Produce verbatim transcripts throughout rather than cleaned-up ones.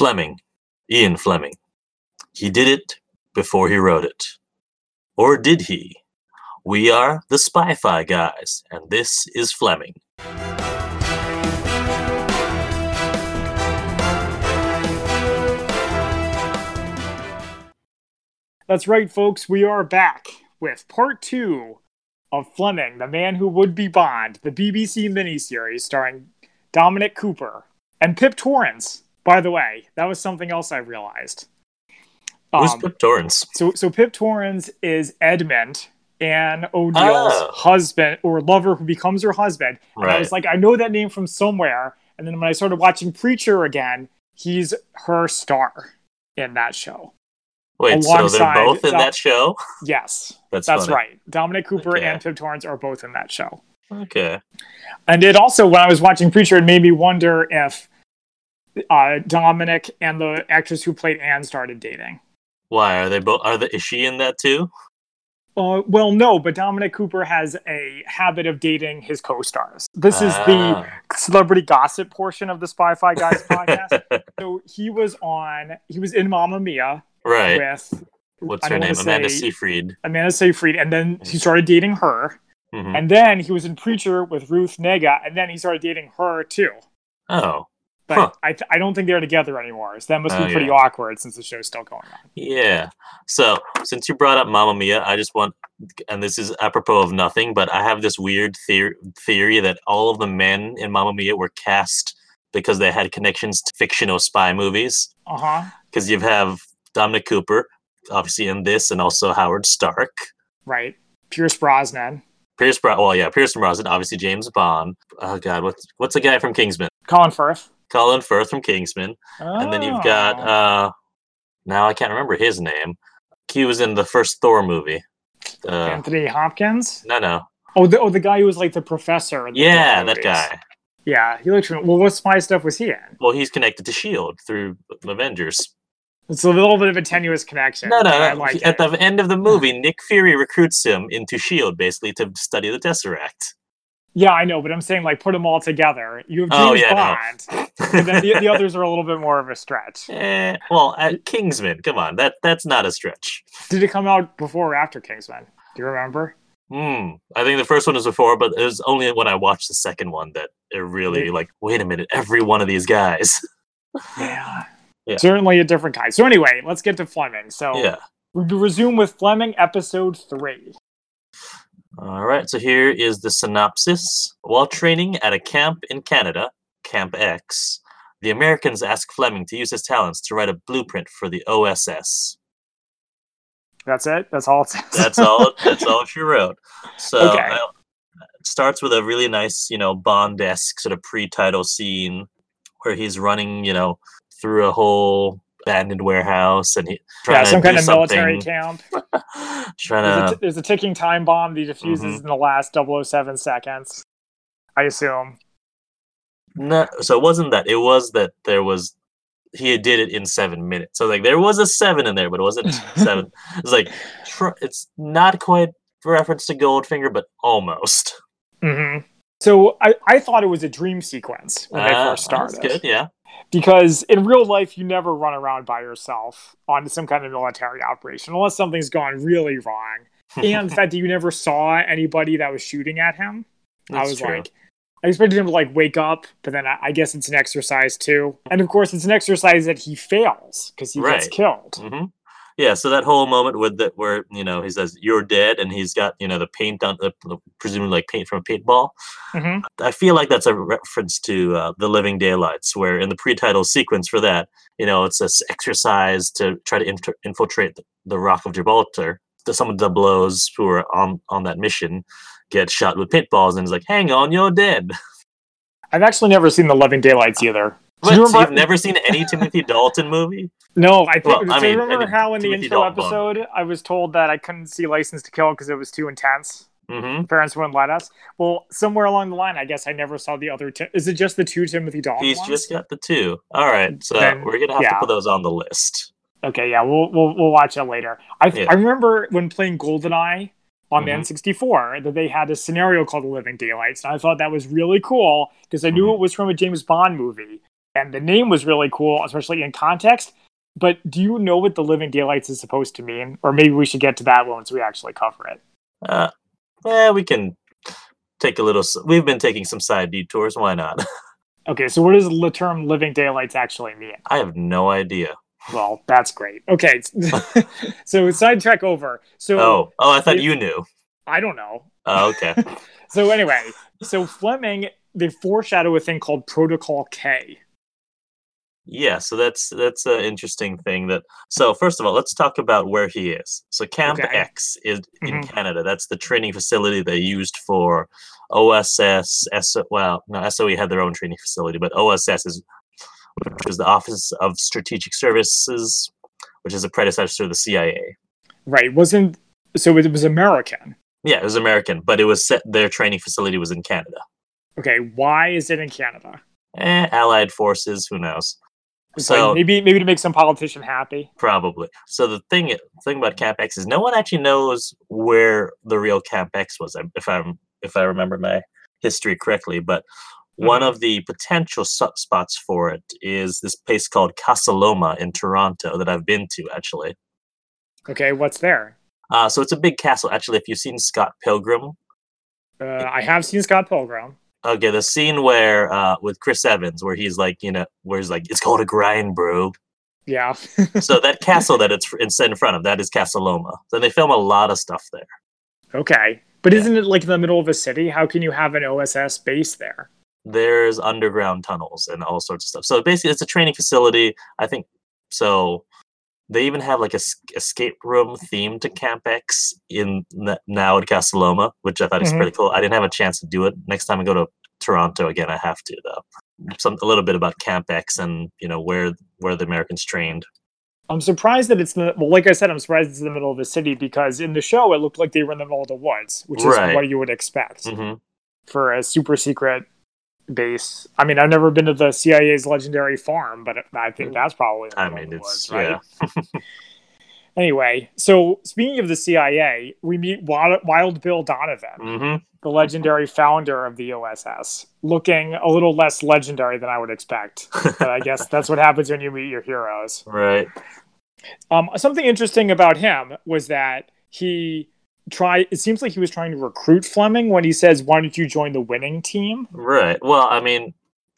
Fleming, Ian Fleming. He did it before he wrote it. Or did he? We are the Spy-Fi Guys, and this is Fleming. That's right, folks. We are back with part two of Fleming, the Man Who Would Be Bond, the B B C miniseries starring Dominic Cooper and Pip Torrens. By the way, that was something else I realized. Um, Who's Pip Torrens? So, so Pip Torrens is Edmund, Anne O'Dell's oh. husband or lover who becomes her husband. And right. I was like, I know that name from somewhere. And then when I started watching Preacher again, he's her star in that show. Wait, so they're both in Dom- that show? Yes, that's, that's right. Dominic Cooper okay. and Pip Torrens are both in that show. Okay. And it also, when I was watching Preacher, it made me wonder if uh, Dominic and the actress who played Anne started dating. Why are they both? Are the is she in that too? Uh, well, no, but Dominic Cooper has a habit of dating his co-stars. This is ah. the celebrity gossip portion of the Spy-Fi Guys podcast. So he was on. He was in Mamma Mia. Right. With, What's her name? Say, Amanda Seyfried. Amanda Seyfried. And then he started dating her. Mm-hmm. And then he was in Preacher with Ruth Negga. And then he started dating her, too. Oh. But huh. I th- I don't think they're together anymore. So that must be oh, pretty yeah. awkward since the show's still going on. Yeah. So since you brought up Mamma Mia, I just want, and this is apropos of nothing, but I have this weird theor- theory that all of the men in Mamma Mia were cast because they had connections to fictional spy movies. Uh-huh. Because you have Dominic Cooper, obviously in this, and also Howard Stark. Right. Pierce Brosnan. Pierce Brosnan. Well, yeah, Pierce Brosnan. Obviously, James Bond. Oh, God. What's what's the guy from Kingsman? Colin Firth. Colin Firth from Kingsman. Oh. And then you've got, uh, now I can't remember his name. He was in the first Thor movie. Uh, Anthony Hopkins? No, no. Oh the, oh, the guy who was like the professor. In the yeah, that guy. Yeah, he looked familiar. Well, what spy stuff was he in? Well, he's connected to S H I E L D through Avengers. It's a little bit of a tenuous connection. No, no. I like at it. The end of the movie, Nick Fury recruits him into S H I E L D, basically, to study the Tesseract. Yeah, I know, but I'm saying, like, put them all together. You have James oh, yeah, Bond, no. and then the, the others are a little bit more of a stretch. Eh, well, at Kingsman, come on. that That's not a stretch. Did it come out before or after Kingsman? Do you remember? Hmm. I think the first one was before, but it was only when I watched the second one that it really, yeah. like, wait a minute, every one of these guys. Yeah. Yeah. Certainly a different kind. So anyway, let's get to Fleming. So yeah. we resume with Fleming, episode three. All right, so here is the synopsis. While training at a camp in Canada, Camp X, the Americans ask Fleming to use his talents to write a blueprint for the O S S. That's it? That's all it says? That's all, that's all she wrote. So okay. I, it starts with a really nice, you know, Bond-esque sort of pre-title scene where he's running, you know, through a whole abandoned warehouse and he trying yeah, some to kind of something. Military camp. trying there's, to... a t- there's a ticking time bomb that he defuses mm-hmm. in the last double oh seven seconds, I assume. No, so it wasn't that. It was that there was he did it in seven minutes. So like there was a seven in there, but it wasn't seven. It's like tr- it's not quite reference to Goldfinger, but almost. Mm-hmm. So I, I thought it was a dream sequence when uh, I first started. That's good, yeah. Because in real life, you never run around by yourself on some kind of military operation, unless something's gone really wrong. And the fact that you never saw anybody that was shooting at him, That's I was true. like, I expected him to like wake up, but then I, I guess it's an exercise too. And of course, it's an exercise that he fails because he right. gets killed. Mm-hmm. Yeah, so that whole moment with that where you know he says you're dead, and he's got you know the paint on, uh, presumably like paint from a paintball. Mm-hmm. I feel like that's a reference to uh, The Living Daylights, where in the pre-title sequence for that, you know, it's this exercise to try to inter- infiltrate the, the Rock of Gibraltar. Some of the blows who are on on that mission get shot with paintballs, and it's like, hang on, you're dead. I've actually never seen The Living Daylights either. What? You remember- You've never seen any Timothy Dalton movie? No, I think. Well, so I mean, remember I mean, how in Timothy the intro Dalton episode Bond. I was told that I couldn't see License to Kill because it was too intense. Mm-hmm. Parents wouldn't let us. Well, somewhere along the line, I guess I never saw the other. Ti- Is it just the two Timothy Dalton? He's ones? just got the two. All right, so then, we're gonna have yeah. to put those on the list. Okay, yeah, we'll we'll, we'll watch it later. I yeah. I remember when playing GoldenEye on the mm-hmm. N sixty-four, that they had a scenario called The Living Daylights, and I thought that was really cool because I knew mm-hmm. it was from a James Bond movie. and the name was really cool, especially in context. But do you know what The Living Daylights is supposed to mean? Or maybe we should get to that once we actually cover it. Uh, yeah, we can take a little... We've been taking some side detours. Why not? Okay, so what does the term Living Daylights actually mean? I have no idea. Well, that's great. Okay, so sidetrack over. So Oh, oh, I thought they, you knew. I don't know. Oh, okay. So anyway, so Fleming, they foreshadow a thing called Protocol K. Yeah, so that's that's an interesting thing. That so first of all, let's talk about where he is. So Camp okay. X is in mm-hmm. Canada. That's the training facility they used for O S S. S, well, no, S O E had their own training facility, but O S S is, which was the Office of Strategic Services, which is a predecessor to the C I A. Right. It wasn't so it was American. Yeah, it was American, but it was set, their training facility was in Canada. Okay, why is it in Canada? Eh, Allied forces. Who knows? So like maybe maybe to make some politician happy. Probably. So the thing the thing about Camp X is no one actually knows where the real Camp X was, if I'm if I remember my history correctly. But mm-hmm. one of the potential spots for it is this place called Casa Loma in Toronto that I've been to actually. Okay, what's there? Uh, so it's a big castle. Actually, if you've seen Scott Pilgrim, uh, I have seen Scott Pilgrim. Okay, the scene where uh, with Chris Evans, where he's like, you know, where he's like, it's called a grind, bro. Yeah. So that castle that it's, it's set in front of, that is Casa Loma. So they film a lot of stuff there. Okay, but yeah. Isn't it like in the middle of a city? How can you have an O S S base there? There's underground tunnels and all sorts of stuff. So basically, it's a training facility. I think so. They even have like a escape room themed to Camp X in now at Casa Loma, which I thought mm-hmm. is pretty cool. I didn't have a chance to do it. Next time I go to Toronto again, I have to though. Some a little bit about Camp X and you know where where the Americans trained. I'm surprised that it's the, well, like I said, I'm surprised it's in the middle of the city because in the show it looked like they were in the middle of the woods, which is right. what you would expect mm-hmm. for a super secret base. I mean, I've never been to the C I A's legendary farm, but I think that's probably I mean, it was, right? Yeah. Anyway, so speaking of the C I A, we meet Wild, Wild Bill Donovan, mm-hmm. the legendary founder of the O S S, looking a little less legendary than I would expect. But I guess that's what happens when you meet your heroes. Right. Um, something interesting about him was that he Try. It seems like he was trying to recruit Fleming when he says, why don't you join the winning team? Right. Well, I mean,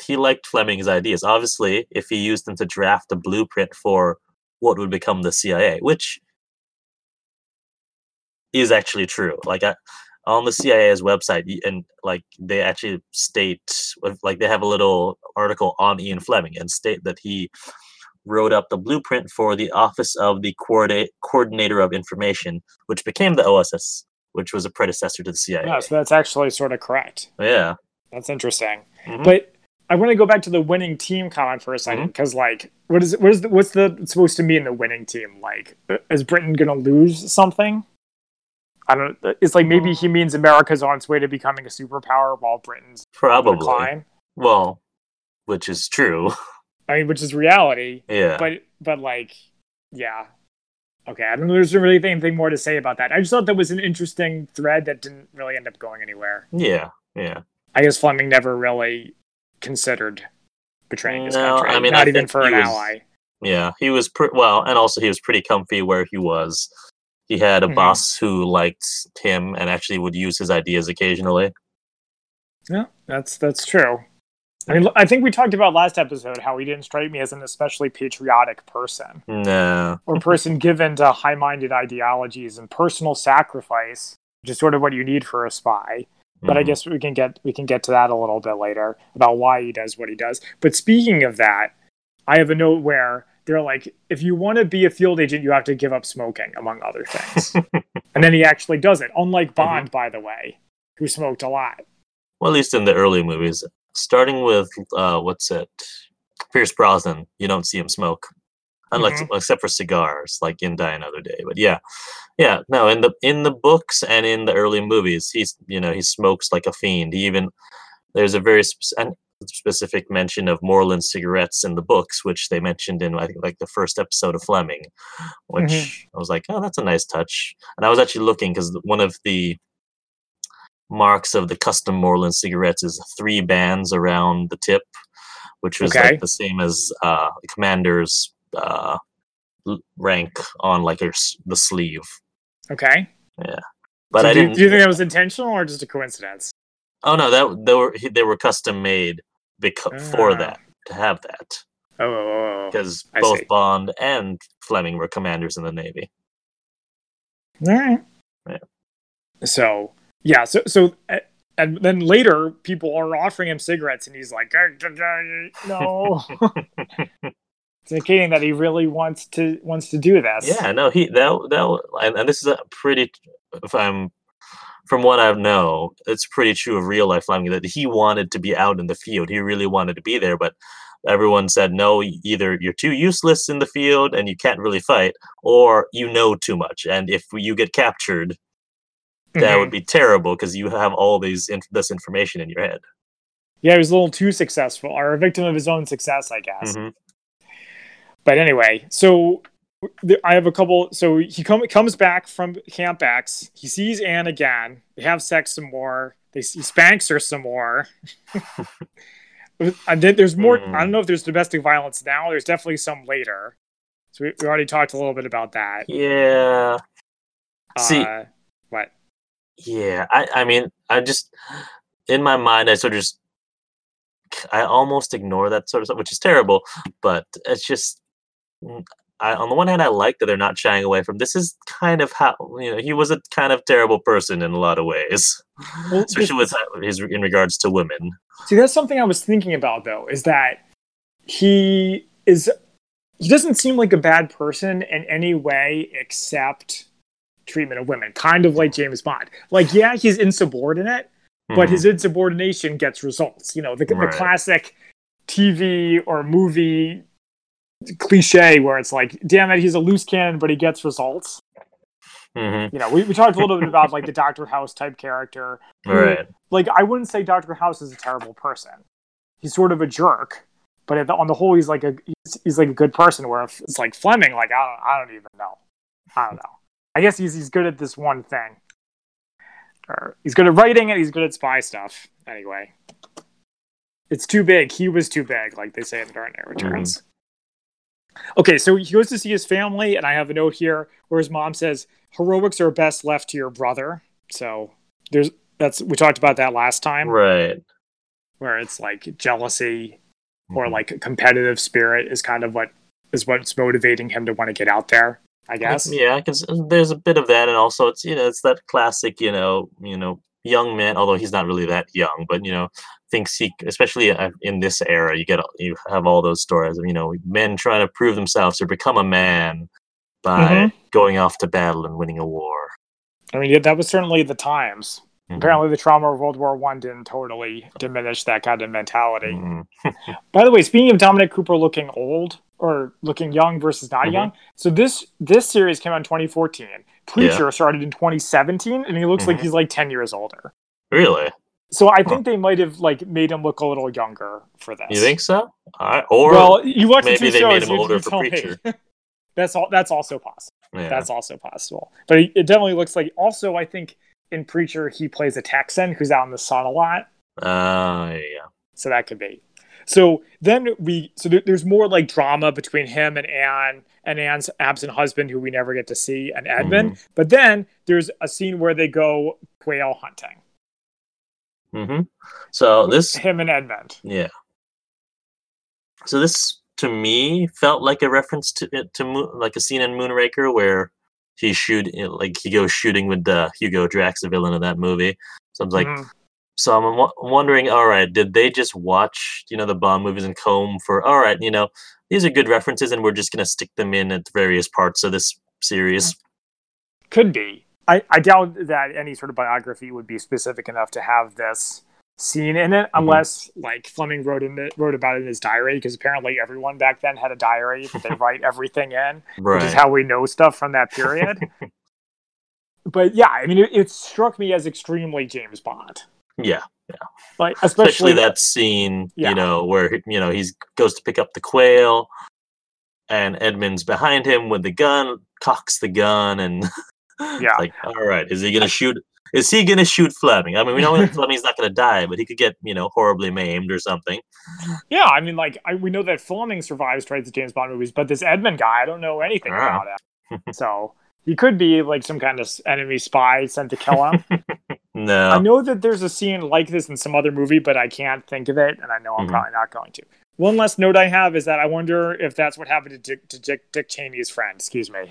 he liked Fleming's ideas. Obviously, if he used them to draft a blueprint for what would become the C I A, which is actually true. Like I, on the C I A's website, and like they actually state, like they have a little article on Ian Fleming and state that he wrote up the blueprint for the Office of the Coordinate, Coordinator of Information, which became the O S S, which was a predecessor to the C I A. Yeah, so that's actually sort of correct. Yeah. That's interesting. Mm-hmm. But I want to go back to the winning team comment for a second, because mm-hmm. like, what is, what is the, what's the supposed to mean the winning team? Like, is Britain going to lose something? I don't It's like maybe he means America's on its way to becoming a superpower while Britain's probably on the climb. Well, which is true. I mean, which is reality. Yeah. But, but like, yeah. Okay, I don't know. There's really anything more to say about that. I just thought that was an interesting thread that didn't really end up going anywhere. Yeah, yeah. I guess Fleming never really considered betraying his no, country. I mean, not I even for an was, ally. Yeah, he was pre- well, and also he was pretty comfy where he was. He had a mm-hmm. boss who liked him and actually would use his ideas occasionally. Yeah, that's that's true. I mean, I think we talked about last episode how he didn't strike me as an especially patriotic person. No. Or person given to high-minded ideologies and personal sacrifice, which is sort of what you need for a spy. But mm-hmm. I guess we can get we can get to that a little bit later about why he does what he does. But speaking of that, I have a note where they're like, if you want to be a field agent, you have to give up smoking, among other things. And then he actually does it, unlike Bond, mm-hmm. by the way, who smoked a lot. Well, at least in the early movies. Starting with, uh, what's it, Pierce Brosnan, you don't see him smoke, unless mm-hmm. except for cigars, like in Die Another Day. But yeah, yeah, no, in the in the books and in the early movies, he's you know he smokes like a fiend. He even there's a very spe- specific mention of Moreland cigarettes in the books, which they mentioned in I think like the first episode of Fleming, which mm-hmm. I was like, oh, that's a nice touch. And I was actually looking because one of the marks of the custom Moreland cigarettes is three bands around the tip, which was okay. like the same as uh, the commander's uh, rank on like your, the sleeve. Okay. Yeah, but so I do, didn't. Do you think that was intentional or just a coincidence? Oh no, that they were they were custom made because uh, for that to have that. Oh, because oh, oh, both see. Bond and Fleming were commanders in the Navy. All right. Yeah. So yeah, so so. Uh, And then later, people are offering him cigarettes, and he's like, "No," indicating that he really wants to wants to do this. Yeah, no, he that that, and this is a pretty, if I'm, from what I know, it's pretty true of real life Fleming that he wanted to be out in the field. He really wanted to be there, but everyone said, "No, either you're too useless in the field and you can't really fight, or you know too much, and if you get captured." That mm-hmm. would be terrible because you have all these in- this information in your head. Yeah, he was a little too successful, or a victim of his own success, I guess. Mm-hmm. But anyway, so th- I have a couple. So he com- comes back from Camp X. He sees Anne again. They have sex some more. They he spanks her some more. And then there's more. Mm-hmm. I don't know if there's domestic violence now. There's definitely some later. So we, we already talked a little bit about that. Yeah. Uh, See what. Yeah, I, I mean, I just, in my mind, I sort of just, I almost ignore that sort of stuff, which is terrible, but it's just, I, on the one hand, I like that they're not shying away from, this is kind of how, you know, he was a kind of terrible person in a lot of ways, well, especially with his, in regards to women. See, that's something I was thinking about, though, is that he is, he doesn't seem like a bad person in any way except treatment of women, kind of like James Bond. Like, yeah, he's insubordinate, but mm-hmm. his insubordination gets results. You know, the, right. the classic T V or movie cliche where it's like, damn it, he's a loose cannon, but he gets results. Mm-hmm. You know, we, we talked a little bit about like the Doctor House type character. Who, right. Like, I wouldn't say Doctor House is a terrible person. He's sort of a jerk, but at the, on the whole, he's like a he's, he's like a good person. Where if it's like Fleming, like I don't I don't even know, I don't know. I guess he's he's good at this one thing. Or he's good at writing and he's good at spy stuff. Anyway. It's too big. He was too big, like they say in The Dark Knight Returns. Mm-hmm. Okay, so he goes to see his family, and I have a note here where his mom says, heroics are best left to your brother. So there's that's we talked about that last time. Right. Where it's like jealousy mm-hmm. or like a competitive spirit is kind of what is what's motivating him to want to get out there. I guess. Yeah, because there's a bit of that, and also it's you know it's that classic you know you know young man. Although he's not really that young, but you know thinks he, especially in this era, you get you have all those stories of you know men trying to prove themselves or become a man by mm-hmm. going off to battle and winning a war. I mean, yeah, that was certainly the times. Mm-hmm. Apparently, the trauma of World War One didn't totally diminish that kind of mentality. Mm-hmm. By the way, speaking of Dominic Cooper looking old. Or looking young versus not mm-hmm. young. So this this series came out in twenty fourteen. Preacher yeah. started in twenty seventeen, and he looks mm-hmm. like he's like ten years older. Really? So I huh. think they might have like made him look a little younger for this. You think so? Right. Or well, you watch maybe the two they shows, made him you, older you for Preacher. that's all. That's also possible. Yeah. That's also possible. But it definitely looks like. Also, I think in Preacher he plays a Texan who's out in the sun a lot. Oh uh, yeah. So that could be. So then we, so th- there's more like drama between him and Anne and Anne's absent husband, who we never get to see, and Edmund. Mm-hmm. But then there's a scene where they go quail hunting. Mm-hmm. So this him and Edmund. Yeah. So this to me felt like a reference to it to Mo- like a scene in Moonraker where he shoot like he goes shooting with uh, Hugo Drax, the villain of that movie. So I'm like. Mm-hmm. So I'm w- wondering, all right, did they just watch, you know, the Bond movies and comb for, all right, you know, these are good references and we're just going to stick them in at various parts of this series? Could be. I, I doubt that any sort of biography would be specific enough to have this scene in it, unless, mm-hmm. like, Fleming wrote, in it, wrote about it in his diary, because apparently everyone back then had a diary that they write everything in, right. which is how we know stuff from that period. But, yeah, I mean, it, it struck me as extremely James Bond. Yeah, yeah. Like especially, especially that scene, yeah. you know, where you know he goes to pick up the quail, and Edmund's behind him with the gun, cocks the gun, and yeah, like all right, is he gonna shoot? Is he going to shoot Fleming? I mean, we know Fleming's not going to die, but he could get, you know, horribly maimed or something. Yeah, I mean, like, I, we know that Fleming survives twice the James Bond movies, but this Edmund guy, I don't know anything ah. about him. So he could be, like, some kind of enemy spy sent to kill him. No. I know that there's a scene like this in some other movie, but I can't think of it, and I know I'm mm-hmm. probably not going to. One last note I have is that I wonder if that's what happened to Dick, to Dick, Dick Cheney's friend. Excuse me.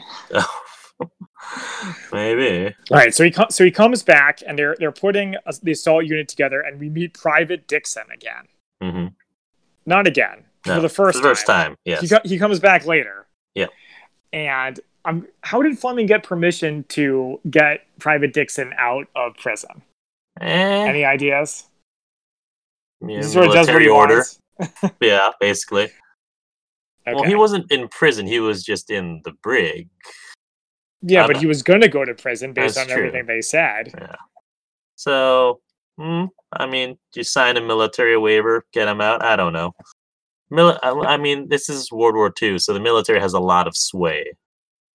Maybe. All right, so he com- so he comes back, and they're they're putting a, the assault unit together, and we meet Private Dixon again. Mm-hmm. Not again no, for the first for the first time. time yes, he, co- he comes back later. Yeah, and um, how did Fleming get permission to get Private Dixon out of prison? Eh. Any ideas? Yeah, he sort of does what he order. Wants. Yeah, basically. Okay. Well, he wasn't in prison. He was just in the brig. Yeah, but know. he was going to go to prison based That's on true. everything they said. Yeah. So, mm, I mean, you sign a military waiver, get him out. I don't know. Mil- I mean, this is World War Two, so the military has a lot of sway.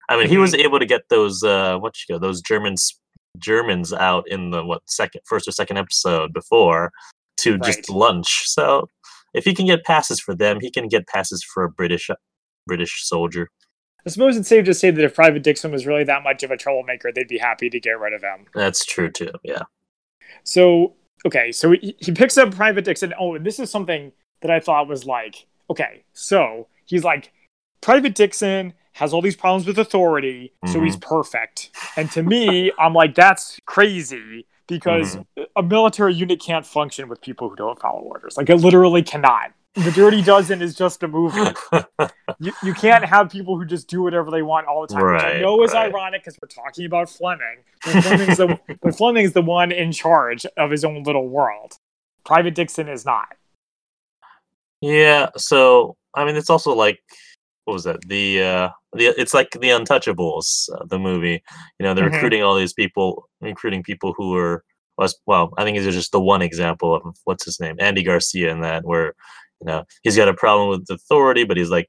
I mean, mm-hmm. he was able to get those uh, what you go, those Germans Germans out in the what second, first or second episode before to right. just lunch. So. If he can get passes for them, he can get passes for a British British soldier. I suppose it's safe to say that if Private Dixon was really that much of a troublemaker, they'd be happy to get rid of him. That's true, too, yeah. So, okay, so he, he picks up Private Dixon. Oh, and this is something that I thought was like, okay, so he's like, Private Dixon has all these problems with authority, mm-hmm. so he's perfect. And to me, I'm like, that's crazy. Because mm-hmm. a military unit can't function with people who don't follow orders. Like, it literally cannot. The Dirty Dozen is just a movie. you, you can't have people who just do whatever they want all the time. Right, which I know right. is ironic because we're talking about Fleming. But Fleming's, the, but Fleming's the one in charge of his own little world. Private Dixon is not. Yeah, so, I mean, it's also like... What was that? The uh, the it's like the Untouchables, uh, the movie. You know, they're mm-hmm. recruiting all these people, recruiting people who are well. I think it's just the one example of what's his name, Andy Garcia, in that where you know he's got a problem with authority, but he's like,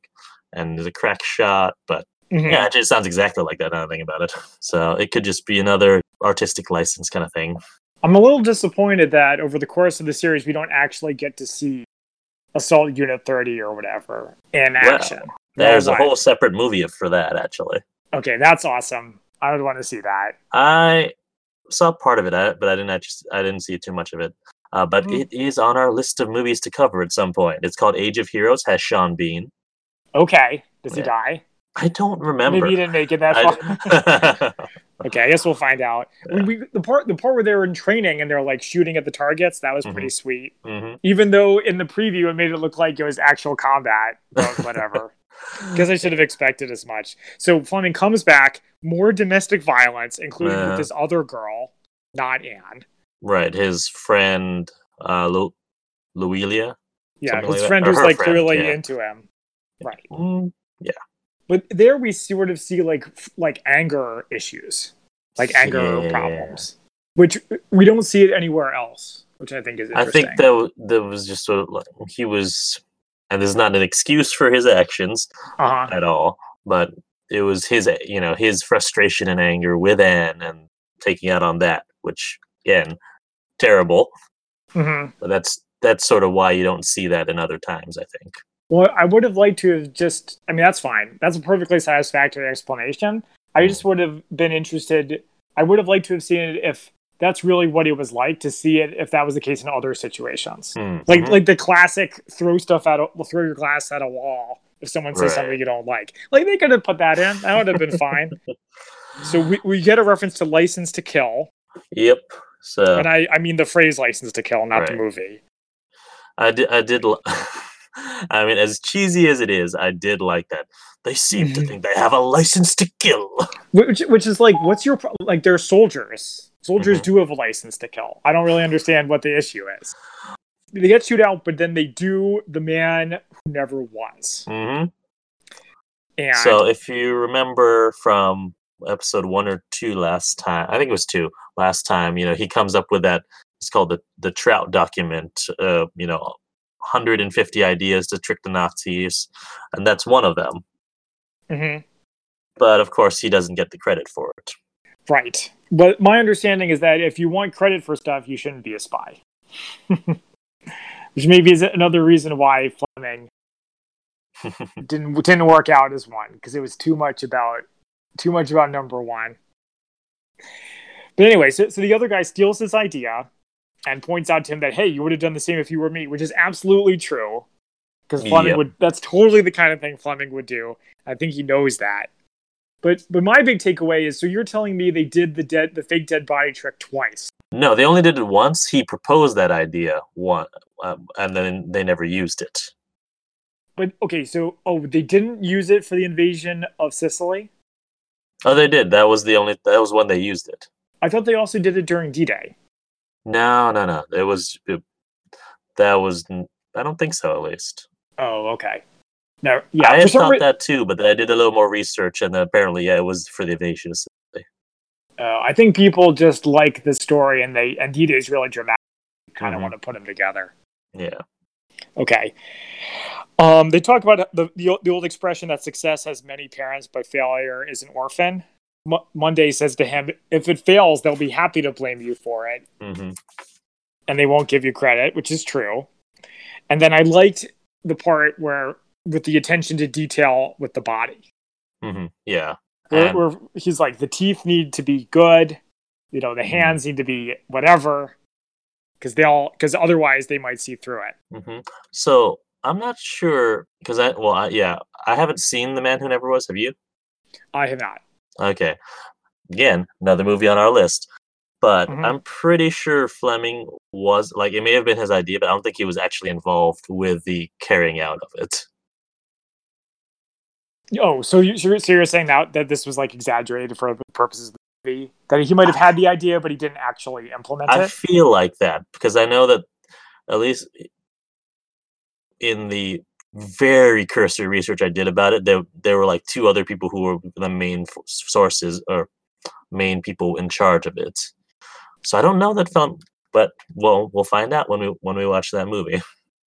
and there's a crack shot, but mm-hmm. yeah, it just sounds exactly like that. I don't think about it, so it could just be another artistic license kind of thing. I'm a little disappointed that over the course of the series, we don't actually get to see Assault Unit thirty or whatever in action. Well, There's a whole separate movie for that, actually. Okay, that's awesome. I would want to see that. I saw part of it, but I didn't actually, I didn't see too much of it. Uh, but mm-hmm. it is on our list of movies to cover at some point. It's called Age of Heroes, has Sean Bean. Okay. Does yeah. he die? I don't remember. Maybe he didn't make it that far. I... Okay, I guess we'll find out. Yeah. We, we, the part the part where they were in training and they're like shooting at the targets, that was mm-hmm. pretty sweet. Mm-hmm. Even though in the preview it made it look like it was actual combat, but whatever. Because I should have expected as much. So Fleming comes back, more domestic violence, including uh, with this other girl, not Anne. Right, his friend, uh, Lu- Luelia? Yeah, his like friend that. who's like friend, clearly yeah. into him. Right. Mm, yeah. But there we sort of see like like anger issues, like anger yeah. problems, which we don't see it anywhere else, which I think is interesting. I think that, that was just sort of like, he was... And there's not an excuse for his actions uh-huh. at all, but it was his, you know, his frustration and anger with Anne and taking out on that, which again, terrible. Mm-hmm. But that's that's sort of why you don't see that in other times, I think. Well, I would have liked to have just. I mean, that's fine. That's a perfectly satisfactory explanation. I mm. just would have been interested. I would have liked to have seen it if. That's really what it was like to see it. If that was the case in other situations, mm-hmm. like like the classic throw stuff at a, throw your glass at a wall if someone says right. something you don't like, like they could have put that in. That would have been fine. So we, we get a reference to License to Kill. Yep. So and I, I mean the phrase License to Kill, not right. the movie. I did. I did. Li- I mean, as cheesy as it is, I did like that. They seem mm-hmm. to think they have a license to kill, which which is like, what's your pro- like? They're soldiers. Soldiers mm-hmm. do have a license to kill. I don't really understand what the issue is. They get shoot out, but then they do The Man Who Never Was. Mm-hmm. And so if you remember from episode one or two last time, I think it was two last time, you know, he comes up with that. It's called the, the Trout document, uh, you know, one hundred fifty ideas to trick the Nazis. And that's one of them. Mm-hmm. But of course, he doesn't get the credit for it. Right. But my understanding is that if you want credit for stuff, you shouldn't be a spy. Which maybe is another reason why Fleming didn't didn't work out as one, because it was too much about too much about number one. But anyway, so, so the other guy steals this idea and points out to him that, hey, you would have done the same if you were me, which is absolutely true. Because Fleming yep. would, that's totally the kind of thing Fleming would do. I think he knows that. But but my big takeaway is, so you're telling me they did the dead the fake dead body trick twice? No, they only did it once. He proposed that idea one, um, and then they never used it. But okay, so oh, they didn't use it for the invasion of Sicily? Oh, they did. That was the only. That was when they used it. I thought they also did it during D-Day. No, no, no. It was it, that was. I don't think so. At least. Oh, okay. No, yeah, I had thought re- that too, but then I did a little more research, and apparently, yeah, it was for the invasion. Uh, I think people just like the story, and they and D-Day is really dramatic. Kind of mm-hmm. want to put them together. Yeah. Okay. Um, they talk about the, the the old expression that success has many parents, but failure is an orphan. Mo- Monday says to him, "If it fails, they'll be happy to blame you for it, mm-hmm. and they won't give you credit," which is true. And then I liked the part where. With the attention to detail with the body. Mm-hmm. Yeah. Where, where he's like, the teeth need to be good. You know, the hands mm-hmm. need to be whatever. Because they'll, because otherwise they might see through it. Mm-hmm. So I'm not sure. Because I, well, I, yeah, I haven't seen The Man Who Never Was. Have you? I have not. Okay. Again, another movie on our list. But mm-hmm. I'm pretty sure Fleming was, like, it may have been his idea, but I don't think he was actually involved with the carrying out of it. Oh, so, you, so you're saying that, that this was like exaggerated for the purposes of the movie? That he might have had the idea, but he didn't actually implement I it? I feel like that, because I know that at least in the very cursory research I did about it, there, there were like two other people who were the main sources or main people in charge of it. So I don't know that film, but well, we'll find out when we when we watch that movie.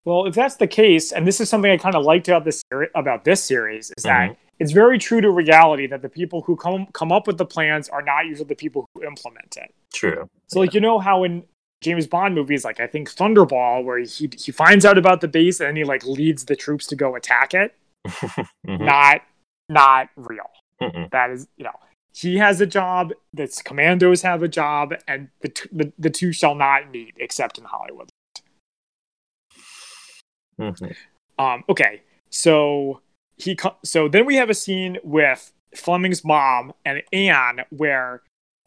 Well, if that's the case, and this is something I kind of liked about this seri- about this series, is that mm-hmm. it's very true to reality that the people who come come up with the plans are not usually the people who implement it. True. So, yeah. like you know how in James Bond movies, like I think Thunderball, where he he finds out about the base and then he like leads the troops to go attack it. mm-hmm. Not not real. Mm-mm. That is, you know, he has a job. The commandos have a job, and the t- the, the two shall not meet except in Hollywood. Mm-hmm. Um, okay, so he co- so then we have a scene with Fleming's mom and Anne where,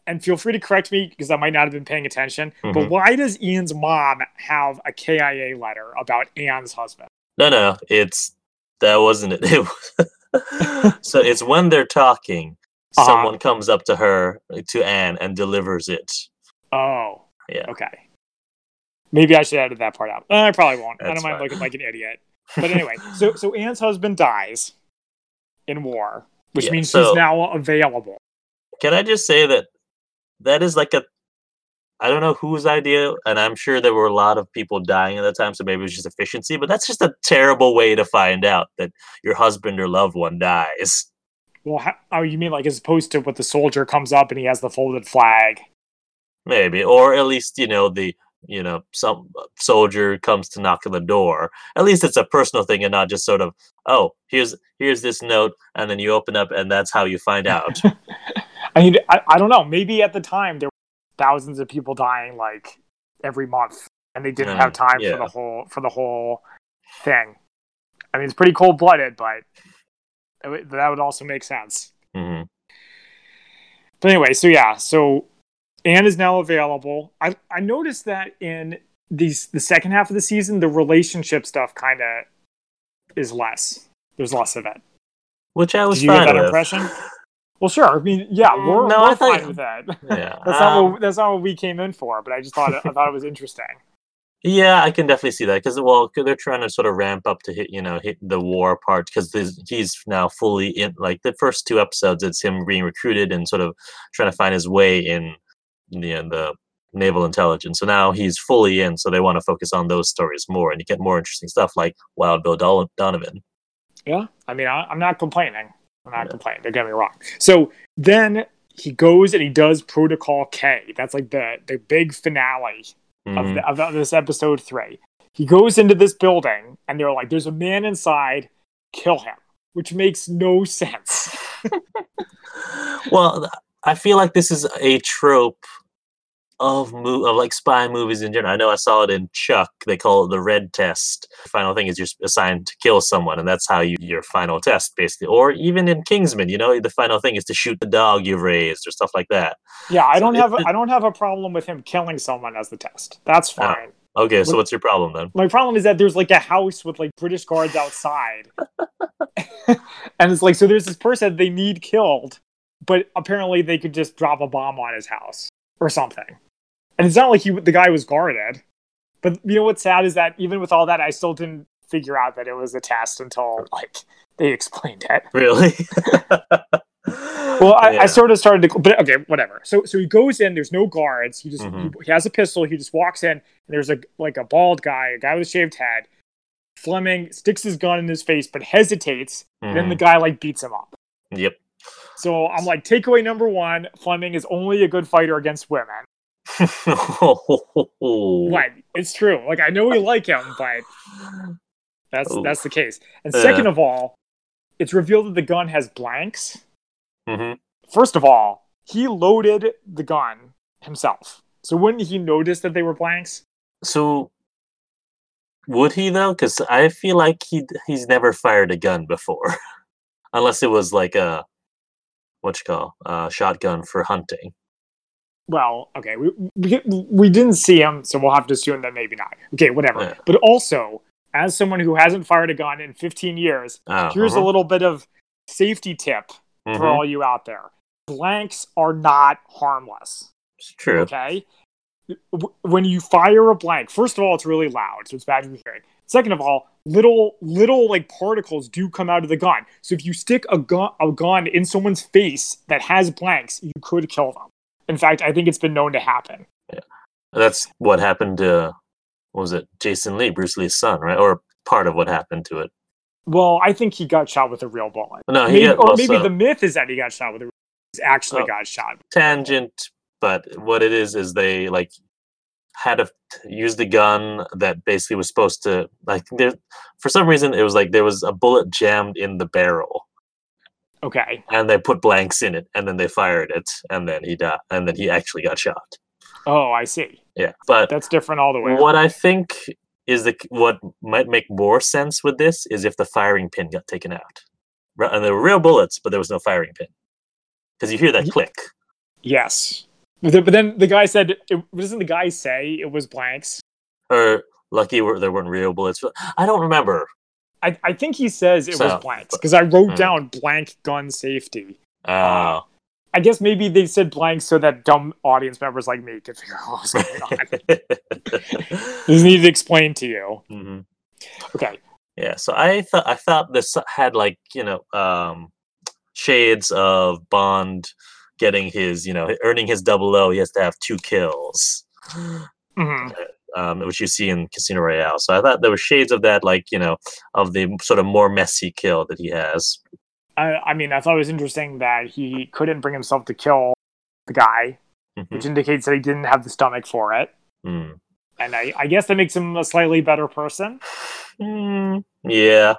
and feel free to correct me because I might not have been paying attention, mm-hmm. but why does Ian's mom have a K I A letter about Anne's husband? No, no, it's, that wasn't it. it was, so it's when they're talking, uh-huh. someone comes up to her, to Anne, and delivers it. Oh, yeah. Okay. Maybe I should edit that part out. I probably won't. That's I don't mind fine. looking like an idiot. But anyway, so so Anne's husband dies in war, which yeah, means so, she's now available. Can I just say that that is like a, I don't know whose idea, and I'm sure there were a lot of people dying at that time, so maybe it was just efficiency, but that's just a terrible way to find out that your husband or loved one dies. Well, how, oh, you mean like as opposed to what the soldier comes up and he has the folded flag? Maybe, or at least, you know, the... you know, some soldier comes to knock on the door. At least it's a personal thing and not just sort of, oh, here's here's this note, and then you open up, and that's how you find out. I mean, I, I don't know. Maybe at the time there were thousands of people dying like every month, and they didn't mm, have time yeah. for the whole for the whole thing. I mean, it's pretty cold blooded, but that would also make sense. Mm-hmm. But anyway, so yeah, so. Anne is now available. I I noticed that in these the second half of the season, the relationship stuff kind of is less. There's less of it. Which I was Did you fine get that with. Impression? Well, sure. I mean, yeah, we're, no, we're I thought, fine with that. Yeah, that's not um, what that's not what we came in for. But I just thought it, I thought it was interesting. Yeah, I can definitely see that because well, they're trying to sort of ramp up to hit you know hit the war part because he's now fully in. Like the first two episodes, it's him being recruited and sort of trying to find his way in. The, the naval intelligence. So now he's fully in, so they want to focus on those stories more, and you get more interesting stuff like Wild Bill Donovan. Yeah, I mean, I, I'm not complaining. I'm not yeah. complaining. Don't get me wrong. So then he goes and he does Protocol K. That's like the, the big finale mm-hmm. of, the, of, of this episode three. He goes into this building and they're like, there's a man inside, kill him, which makes no sense. Well, I feel like this is a trope of mo- of like spy movies in general. I know I saw it in Chuck. They call it the red test. The final thing is you're assigned to kill someone, and that's how you your final test, basically. Or even in Kingsman, you know, the final thing is to shoot the dog you've raised or stuff like that. Yeah, I so don't it, have I don't have a problem with him killing someone as the test. That's fine. Oh, okay, so but, what's your problem then? My problem is that there's like a house with like British guards outside, and it's like so there's this person they need killed, but apparently they could just drop a bomb on his house or something. And it's not like he, the guy was guarded. But you know what's sad is that even with all that, I still didn't figure out that it was a test until like they explained it. Really? Well, I, yeah. I sort of started to, but okay, whatever. So so he goes in, there's no guards. He just mm-hmm. he, he has a pistol. He just walks in, and there's a like a bald guy, a guy with a shaved head. Fleming sticks his gun in his face, but hesitates. Mm. And then the guy like beats him up. Yep. So I'm like, takeaway number one, Fleming is only a good fighter against women. Like, it's true. Like, I know we like him, but that's Ooh. that's the case. And uh. second of all, it's revealed that the gun has blanks. Mm-hmm. First of all, he loaded the gun himself. So wouldn't he notice that they were blanks? So would he, though? Because I feel like he he's never fired a gun before. Unless it was like a... what you call uh, shotgun for hunting. Well, okay, we, we we didn't see him, so we'll have to assume that maybe not. Okay, whatever. Yeah. But also, as someone who hasn't fired a gun in fifteen years, uh, here's uh-huh. a little bit of safety tip mm-hmm. for all you out there. Blanks are not harmless. It's true. Okay? When you fire a blank, first of all, it's really loud, so it's bad for your hearing. Second of all, little little like particles do come out of the gun. So if you stick a gun a gun in someone's face that has blanks, you could kill them. In fact, I think it's been known to happen. Yeah, that's what happened to what was it, Jason Lee, Bruce Lee's son, right? Or part of what happened to it. Well, I think he got shot with a real bullet. No, he maybe, got, or well, maybe so, the myth is that he got shot with a real bullet. He actually oh, got shot. Tangent, but what it is is they like. had to use the gun that basically was supposed to like there for some reason it was like there was a bullet jammed in the barrel. Okay. And they put blanks in it and then they fired it and then he died and then he actually got shot. Oh, I see. Yeah. But that's different all the way. What I think is the what might make more sense with this is if the firing pin got taken out. And there were real bullets, but there was no firing pin. Because you hear that click. Yes. But then the guy said, it, doesn't the guy say it was blanks? Or lucky there weren't real bullets. I don't remember. I, I think he says it so, was blanks because I wrote mm. down blank gun safety. Oh. Uh, I guess maybe they said blanks so that dumb audience members like me could figure out what was going on. This needed to explain to you. Mm-hmm. Okay. Yeah. So I thought I thought this had like you know um, shades of Bond. Getting his, you know, earning his double O, he has to have two kills, mm-hmm. um, which you see in Casino Royale. So I thought there were shades of that, like, you know, of the sort of more messy kill that he has. I, I mean, I thought it was interesting that he couldn't bring himself to kill the guy, mm-hmm. which indicates that he didn't have the stomach for it. Mm. And I, I guess that makes him a slightly better person. Mm. Yeah.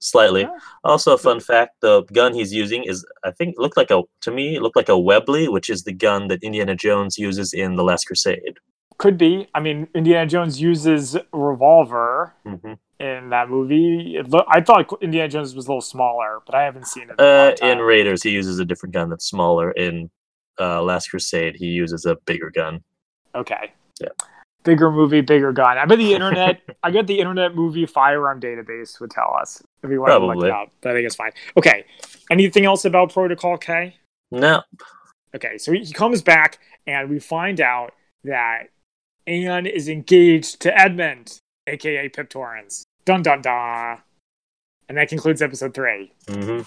Slightly. Yeah. Also, a fun fact: the gun he's using is, I think, looked like a to me it looked like a Webley, which is the gun that Indiana Jones uses in The Last Crusade. Could be. I mean, Indiana Jones uses a revolver mm-hmm. in that movie. It lo- I thought Indiana Jones was a little smaller, but I haven't seen it. In, uh, in Raiders, he uses a different gun that's smaller. In uh, Last Crusade, he uses a bigger gun. Okay. Yeah. Bigger movie, bigger gun. I bet the internet. I bet the Internet Movie Firearm Database would tell us if you want Probably. to look it up. I think it's fine. Okay. Anything else about Protocol K? No. Okay. So he comes back, and we find out that Anne is engaged to Edmund, aka Pip Torrens. Dun dun dun. And that concludes episode three. Mm-hmm.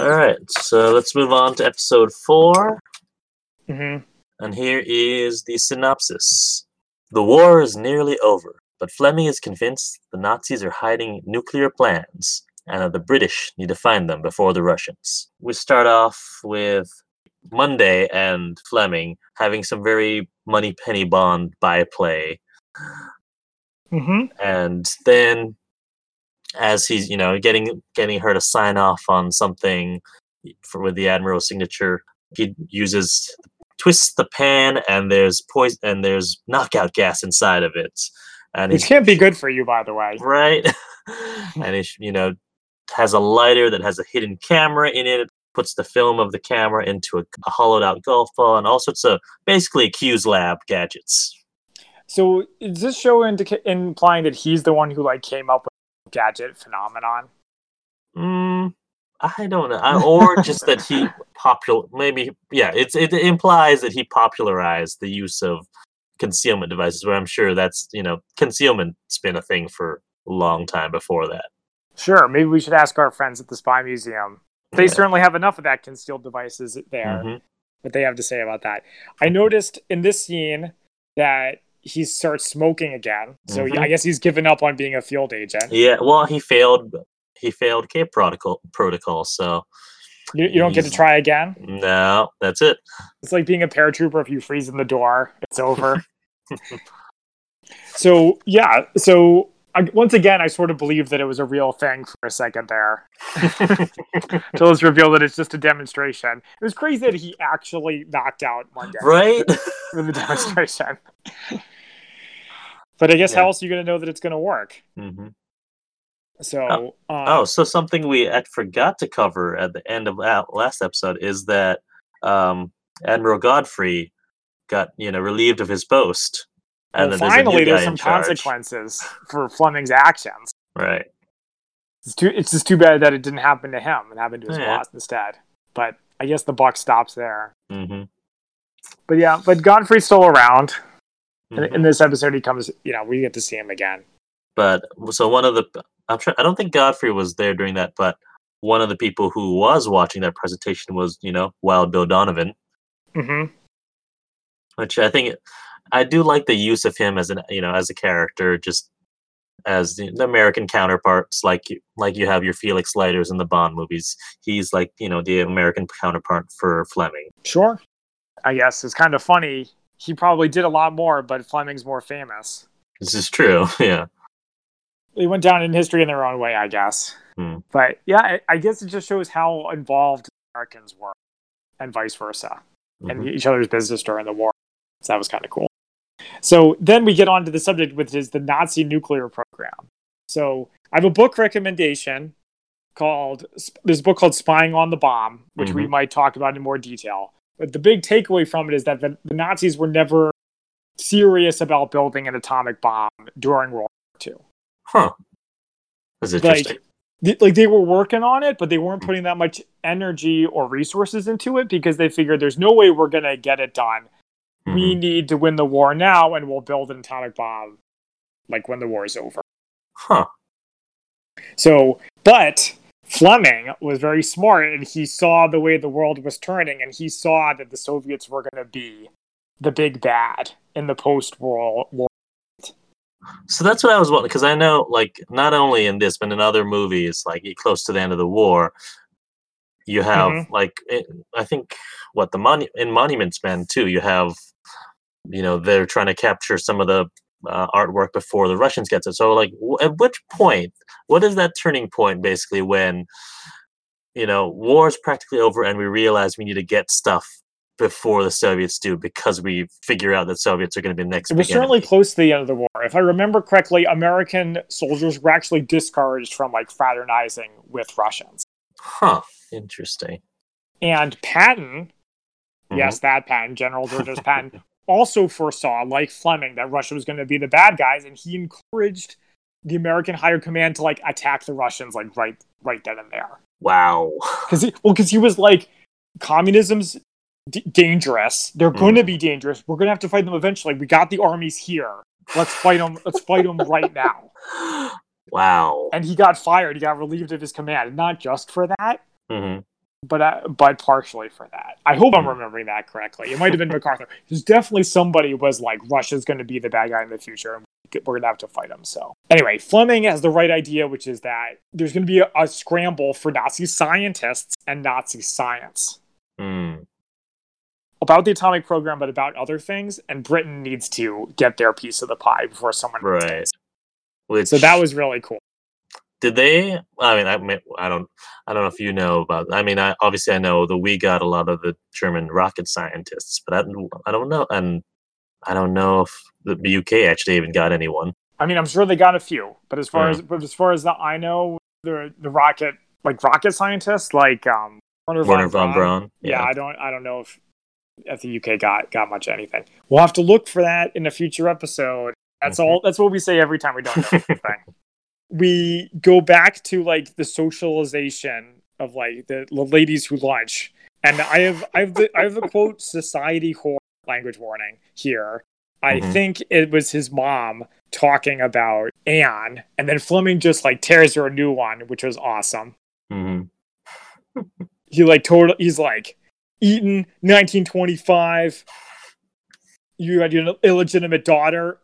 All right. So let's move on to episode four. Mm-hmm. And here is the synopsis. The war is nearly over, but Fleming is convinced the Nazis are hiding nuclear plans and that the British need to find them before the Russians. We start off with Monday and Fleming having some very Moneypenny Bond byplay. Mm-hmm. And then as he's, you know, getting getting her to sign off on something for, with the Admiral's signature, he uses twists the pan, and there's poison, and there's knockout gas inside of it. And it can't be good for you, by the way, right? And it, you know, has a lighter that has a hidden camera in it. It puts the film of the camera into a, a hollowed-out golf ball, and all sorts of basically Q's lab gadgets. So is this show indica- implying that he's the one who like came up with the gadget phenomenon? Mm, I don't know, I, or just that he popular. Maybe yeah. It's it implies that he popularized the use of concealment devices, where I'm sure that's, you know, concealment's been a thing for a long time before that. Sure, maybe we should ask our friends at the Spy Museum. They yeah. certainly have enough of that concealed devices there. Mm-hmm. What they have to say about that. I noticed in this scene that he starts smoking again. So mm-hmm. I guess he's given up on being a field agent. Yeah, well, he failed. He failed Cape Protocol. Protocol. So you, you don't get to try again. No, that's it. It's like being a paratrooper. If you freeze in the door, it's over. So yeah. So I, once again, I sort of believed that it was a real thing for a second there, until it's revealed that it's just a demonstration. It was crazy that he actually knocked out one guy, right? With the demonstration. But I guess yeah. how else are you going to know that it's going to work? Mm-hmm. So, oh. Um, oh, so something we had forgot to cover at the end of last episode is that um, Admiral Godfrey got, you know, relieved of his post, and well, then finally there's, a new there's guy some in charge. Consequences for Fleming's actions. Right. It's too. It's just too bad that it didn't happen to him. It happened to his yeah. boss instead. But I guess the buck stops there. Mm-hmm. But yeah, but Godfrey's still around. Mm-hmm. In this episode, he comes. You know, we get to see him again. But so one of the, I'm sure I don't think Godfrey was there during that. But one of the people who was watching that presentation was, you know, Wild Bill Donovan. Mm-hmm. Which I think I do like the use of him as an, you know, as a character, just as the American counterparts, like like you have your Felix Leiters in the Bond movies. He's like, you know, the American counterpart for Fleming. Sure, I guess it's kind of funny. He probably did a lot more, but Fleming's more famous. This is true, yeah. They went down in history in their own way, I guess. Hmm. But yeah, I, I guess it just shows how involved Americans were, and vice versa, mm-hmm. and each other's business during the war. So that was kind of cool. So then we get on to the subject, which is the Nazi nuclear program. So I have a book recommendation called, there's a book called Spying on the Bomb, which mm-hmm. we might talk about in more detail. But the big takeaway from it is that the, the Nazis were never serious about building an atomic bomb during World War Two. Huh. That's interesting. Like, th- like, they were working on it, but they weren't putting that much energy or resources into it because they figured there's no way we're going to get it done. Mm-hmm. We need to win the war now, and we'll build an atomic bomb, like, when the war is over. Huh. So, but Fleming was very smart, and he saw the way the world was turning, and he saw that the Soviets were going to be the big bad in the post-World War. So that's what I was wondering, because I know, like, not only in this, but in other movies, like, close to the end of the war, you have, mm-hmm. like, it, I think, what, the Monu- in Monuments Men, too, you have, you know, they're trying to capture some of the uh, artwork before the Russians get it. So, like, w- at which point, what is that turning point, basically, when, you know, war's practically over and we realize we need to get stuff before the Soviets do, because we figure out that Soviets are going to be next. It was certainly close to the end of the war. If I remember correctly, American soldiers were actually discouraged from like fraternizing with Russians. Huh. Interesting. And Patton, mm-hmm. yes, that Patton, General George S. Patton, also foresaw, like Fleming, that Russia was going to be the bad guys, and he encouraged the American higher command to like attack the Russians like right, right then and there. Wow. Because he, well, because he was like, communism's D- dangerous. They're going to be dangerous. We're going to have to fight them eventually. We got the armies here. Let's fight them. Let's fight them right now. Wow. And he got fired. He got relieved of his command, not just for that, mm-hmm. but uh, but partially for that. I hope I'm remembering that correctly. It might have been MacArthur. There's definitely somebody who was like, Russia's going to be the bad guy in the future, and we're going to have to fight him. So anyway, Fleming has the right idea, which is that there's going to be a, a scramble for Nazi scientists and Nazi science. Hmm. about the atomic program, but about other things. And Britain needs to get their piece of the pie before someone right. does. Which, so that was really cool. Did they? I mean, I mean, I don't, I don't know if you know about. I mean, I obviously I know that we got a lot of the German rocket scientists, but I, I don't know, and I don't know if the U K actually even got anyone. I mean, I'm sure they got a few, but as far yeah. as, but as far as that I know, the the rocket like rocket scientists like um, Werner von, von Braun. Yeah. yeah, I don't, I don't know if if the U K got got much of anything. We'll have to look for that in a future episode. That's all. That's what we say every time we don't know anything. We go back to like the socialization of like the, the ladies who lunch, and I have I have the I have the quote society horror language warning here. I mm-hmm. think it was his mom talking about Anne, and then Fleming just like tears her a new one, which was awesome. Mm-hmm. He like total. He's like Eton, nineteen twenty-five. You had your illegitimate daughter.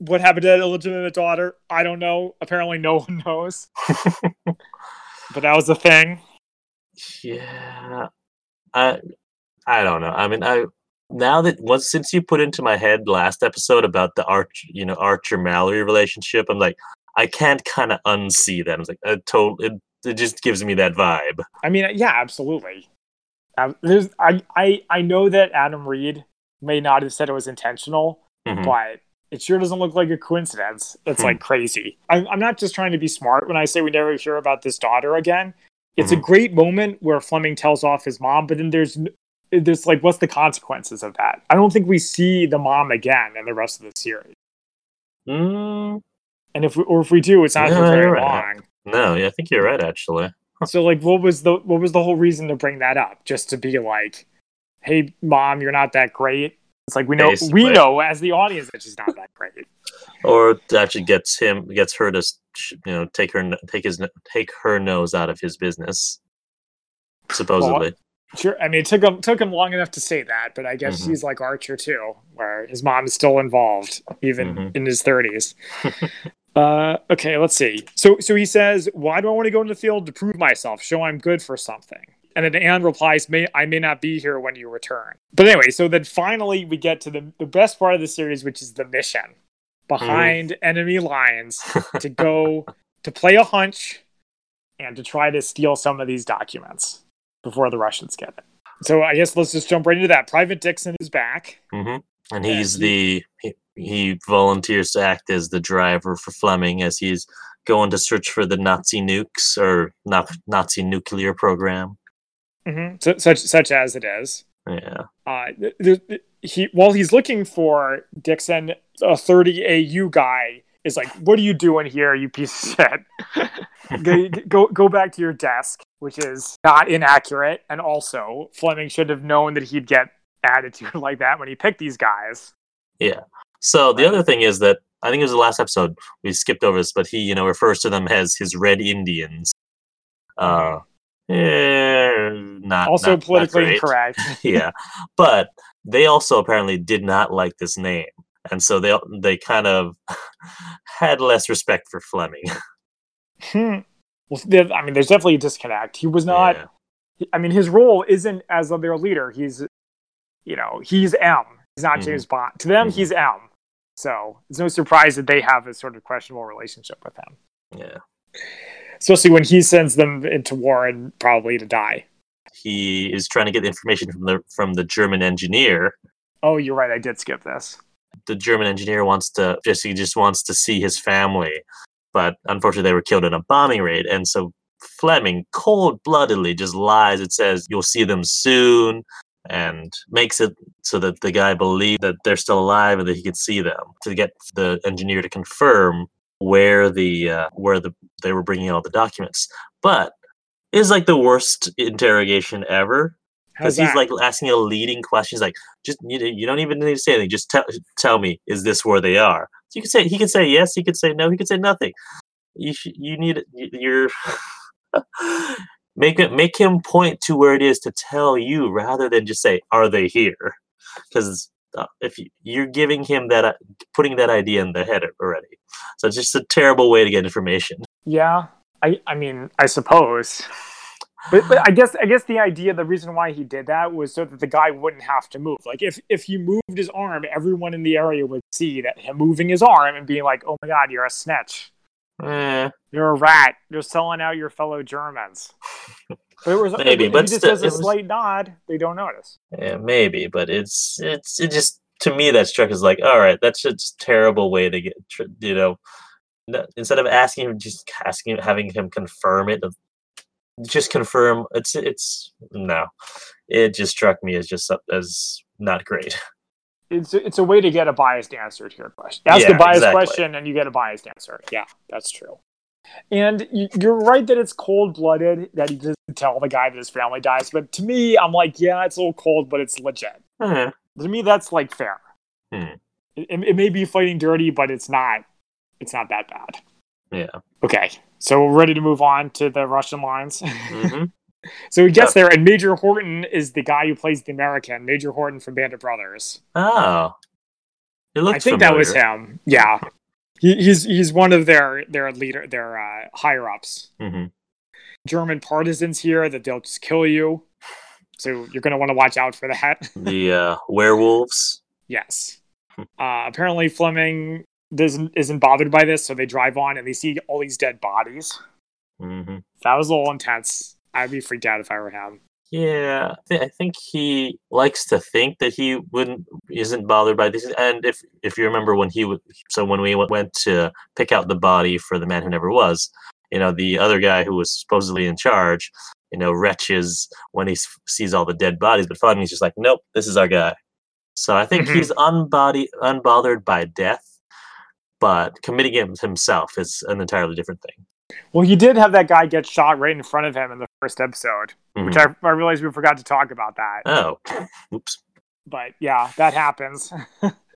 What happened to that illegitimate daughter? I don't know. Apparently no one knows. But that was the thing. Yeah. I I don't know. I mean, I now that once since you put into my head last episode about the Arch, you know, Archer Mallory relationship, I'm like, I can't kind of unsee that. I was like, I told, it, it just gives me that vibe. I mean, yeah, absolutely. Um, there's, I, I, I know that Adam Reed may not have said it was intentional, mm-hmm. but it sure doesn't look like a coincidence. It's like crazy. I'm, I'm not just trying to be smart when I say we never hear about this daughter again. It's mm-hmm. a great moment where Fleming tells off his mom, but then there's there's like, what's the consequences of that? I don't think we see the mom again in the rest of the series. Mm. And if we, or if we do, it's not no, for very right. long. No, yeah, I think you're right, actually. So like, what was the what was the whole reason to bring that up? Just to be like, hey, mom, you're not that great. It's like we know Basically. we know as the audience that she's not that great, or actually gets him gets her to you know take her take his take her nose out of his business, supposedly. Well, sure, I mean it took him took him long enough to say that, but I guess mm-hmm. he's like Archer too, where his mom is still involved even mm-hmm. in his thirties. uh, okay, let's see. So so he says, "Why do I want to go into the field to prove myself? Show I'm good for something." And then Anne replies, may, I may not be here when you return. But anyway, so then finally we get to the, the best part of the series, which is the mission. Behind mm. enemy lines to go to play a hunch and to try to steal some of these documents before the Russians get it. So I guess let's just jump right into that. Private Dixon is back. Mm-hmm. And he's and he, the, he, he volunteers to act as the driver for Fleming as he's going to search for the Nazi nukes or not, Nazi nuclear program. Mm-hmm. So, such such as it is. Yeah. Uh, th- th- he while he's looking for Dixon, a thirty A U guy is like, "What are you doing here, you piece of shit? go, go go back to your desk," which is not inaccurate. And also, Fleming should have known that he'd get attitude like that when he picked these guys. Yeah. So the other thing is that I think it was the last episode we skipped over this, but he you know refers to them as his Red Indians. Uh. Yeah, not also not, politically not incorrect. Yeah, but they also apparently did not like this name, and so they they kind of had less respect for Fleming. Hmm. Well, there, I mean, there's definitely a disconnect. He was not. Yeah. I mean, his role isn't as their leader. He's, you know, he's M. He's not mm-hmm. James Bond. To them, mm-hmm. he's M. So it's no surprise that they have a sort of questionable relationship with him. Yeah. Especially when he sends them into war and probably to die. He is trying to get information from the from the German engineer. Oh, you're right. I did skip this. The German engineer wants to just he just wants to see his family, but unfortunately they were killed in a bombing raid. And so Fleming cold-bloodedly just lies. It says you'll see them soon, and makes it so that the guy believes that they're still alive and that he could see them to get the engineer to confirm where the uh, where the they were bringing all the documents, but it's like the worst interrogation ever because he's like asking a leading question. He's like, just you, you don't even need to say anything. Just tell tell me, is this where they are? So you could say he could say yes, he could say no, he could say nothing. You sh- you need your make it make him point to where it is to tell you rather than just say are they here? Because if you're giving him that, putting that idea in the head already, so it's just a terrible way to get information. Yeah, I, I mean, I suppose. But, but I guess I guess the idea, the reason why he did that was so that the guy wouldn't have to move. Like, if, if he moved his arm, everyone in the area would see that him moving his arm and being like, oh my god, you're a snitch. Mm. You're a rat. You're selling out your fellow Germans. But it was, maybe, it, but it just still, does a was, slight nod. They don't notice. Yeah, maybe, but it's it's it just, to me, that struck as like, all right, that's just a terrible way to get, you know, no, instead of asking him, just asking, having him confirm it, just confirm it's it's no, it just struck me as just as not great. It's it's a way to get a biased answer to your question. Ask yeah, a biased exactly. question, and you get a biased answer. Yeah, that's true. And you're right that it's cold-blooded that he doesn't tell the guy that his family dies. But to me, I'm like, yeah, it's a little cold, but it's legit. Mm-hmm. To me, that's like fair. Mm-hmm. It, it may be fighting dirty, but it's not. It's not that bad. Yeah. Okay, so we're ready to move on to the Russian lines. Mm-hmm. So he gets there, and Major Horton is the guy who plays the American. Major Horton from Band of Brothers. Oh, it looks. I think familiar. That was him. Yeah. He, he's he's one of their their leader their uh, higher ups. Mm-hmm. German partisans here that they'll just kill you, so you're going to want to watch out for that. The uh, werewolves. Yes. Uh, apparently Fleming doesn't isn't bothered by this, so they drive on and they see all these dead bodies. Mm-hmm. That was a little intense. I'd be freaked out if I were him. Yeah, I think he likes to think that he wouldn't isn't bothered by this. And if if you remember when he would, so when we went to pick out the body for The Man Who Never Was, you know, the other guy who was supposedly in charge, you know, retches when he sees all the dead bodies. But Fleming's just like, nope, this is our guy. So I think mm-hmm. he's unbody, unbothered by death, but committing it himself is an entirely different thing. Well, he did have that guy get shot right in front of him in the first episode, mm-hmm. which I, I realized we forgot to talk about that. Oh, oops. But yeah, that happens.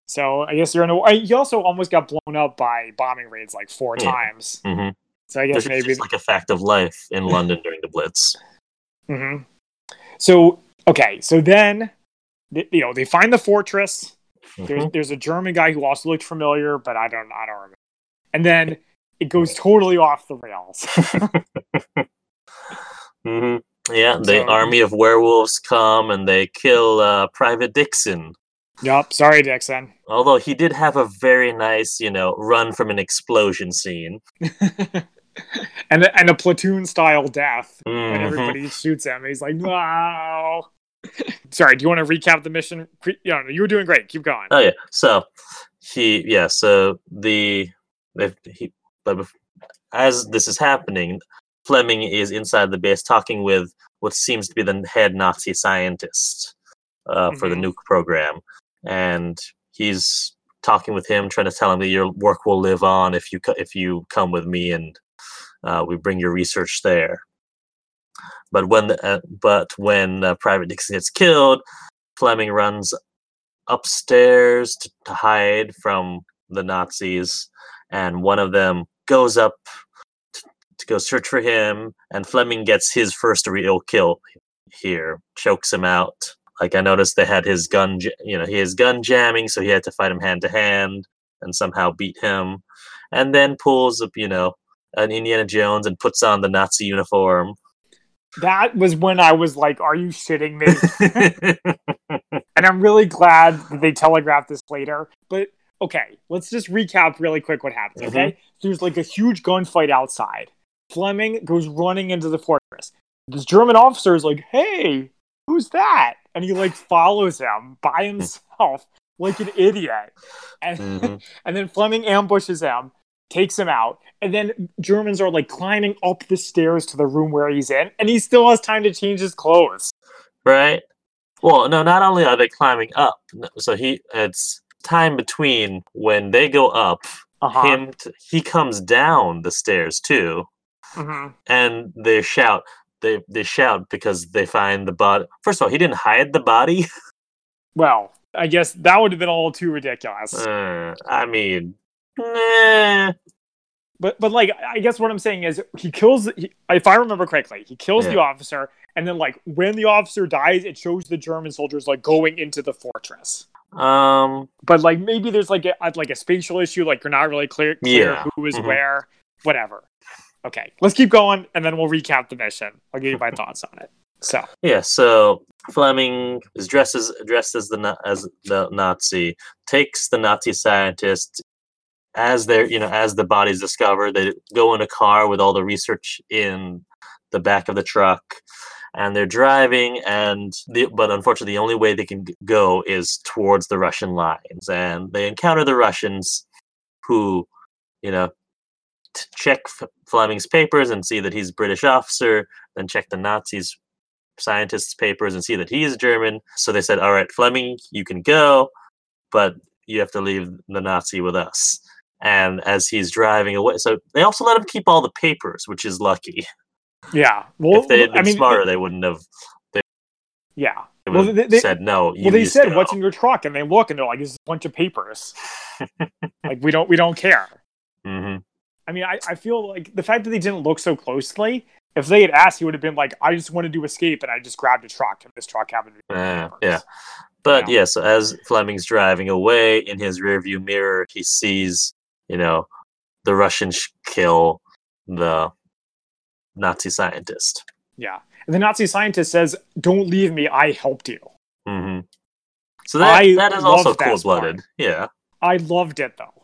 So I guess you're in a... He also almost got blown up by bombing raids like four yeah. times. Mm-hmm. So I guess There's maybe... It's like a fact of life in London during the Blitz. Mm-hmm. So, okay, so then, you know, they find the fortress. Mm-hmm. There's, there's a German guy who also looked familiar, but I don't, I don't remember. And then... It goes totally off the rails. Mm-hmm. Yeah, the so, army of werewolves come and they kill uh, Private Dixon. Yep, sorry, Dixon. Although he did have a very nice, you know, run from an explosion scene. and, and a platoon-style death mm-hmm. when everybody shoots him. He's like, wow. Sorry, do you want to recap the mission? No, no, you were doing great. Keep going. Oh, yeah. So, he, yeah, so the... he. But as this is happening, Fleming is inside the base talking with what seems to be the head Nazi scientist uh, mm-hmm. for the nuke program. And he's talking with him, trying to tell him that your work will live on if you co- if you come with me and uh, we bring your research there. But when the, uh, but when uh, Private Dixon gets killed, Fleming runs upstairs to, to hide from the Nazis, and one of them goes up to, to go search for him, and Fleming gets his first real kill here, chokes him out. Like, I noticed they had his gun, you know, his gun jamming, so he had to fight him hand to hand and somehow beat him, and then pulls up, you know, an Indiana Jones and puts on the Nazi uniform. That was when I was like, are you shitting me? And I'm really glad that they telegraphed this later, but... Okay, let's just recap really quick what happens, okay? Mm-hmm. There's like a huge gunfight outside. Fleming goes running into the fortress. This German officer is like, hey, who's that? And he like follows him by himself like an idiot. And, mm-hmm. and then Fleming ambushes him, takes him out. And then Germans are like climbing up the stairs to the room where he's in. And he still has time to change his clothes. Right. Well, no, not only are they climbing up. So he, it's... time between when they go up uh-huh. him t- he comes down the stairs too mm-hmm. and they shout they they shout because they find the body. First of all, he didn't hide the body. Well, I guess that would have been all too ridiculous. uh, I mean nah. but but like I guess what I'm saying is he kills he, if I remember correctly he kills yeah. the officer, and then like when the officer dies it shows the German soldiers like going into the fortress. Um, but like maybe there's like a like a spatial issue, like you're not really clear, clear yeah. who is mm-hmm. where, whatever. Okay, let's keep going, and then we'll recap the mission. I'll give you my thoughts on it. So yeah, so Fleming is dressed as dressed as the as the Nazi, takes the Nazi scientists as they're you know as the body's discovered. They go in a car with all the research in the back of the truck, and they're driving. And the, but unfortunately, the only way they can go is towards the Russian lines, and they encounter the Russians, who, you know. To check Fleming's papers and see that he's a British officer, then check the Nazis' scientists' papers and see that he is German. So they said, all right, Fleming, you can go, but you have to leave the Nazi with us. And as he's driving away, so they also let him keep all the papers, which is lucky. Yeah. Well, if they had been I mean, smarter, they, they wouldn't have. They, yeah. They would well, have they, said, no. You well, they said, go. What's in your truck? And they look and they're like, it's a bunch of papers. Like, we don't, we don't care. Mm-hmm. I mean, I, I feel like the fact that they didn't look so closely, if they had asked, he would have been like, I just wanted to escape, and I just grabbed a truck, and this truck happened to be uh, yeah. But, you know? yeah, so as Fleming's driving away, in his rearview mirror, he sees, you know, the Russians kill the Nazi scientist. Yeah. And the Nazi scientist says, don't leave me, I helped you. Mm-hmm. So that, that is also cold-blooded. Yeah. I loved it, though.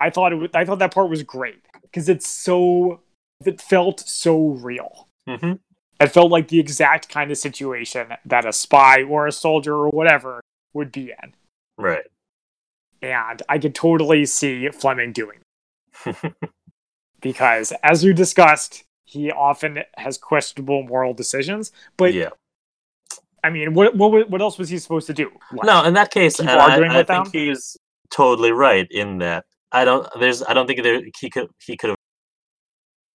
I thought it was, I thought that part was great. Because it's so, it felt so real. Mm-hmm. It felt like the exact kind of situation that a spy or a soldier or whatever would be in. Right. And I could totally see Fleming doing that. Because, as we discussed, he often has questionable moral decisions. But, yeah. I mean, what what what else was he supposed to do? Like, no, in that case, keep arguing I, I with think them? He's totally right in that. I don't. There's. I don't think there, he could. He could have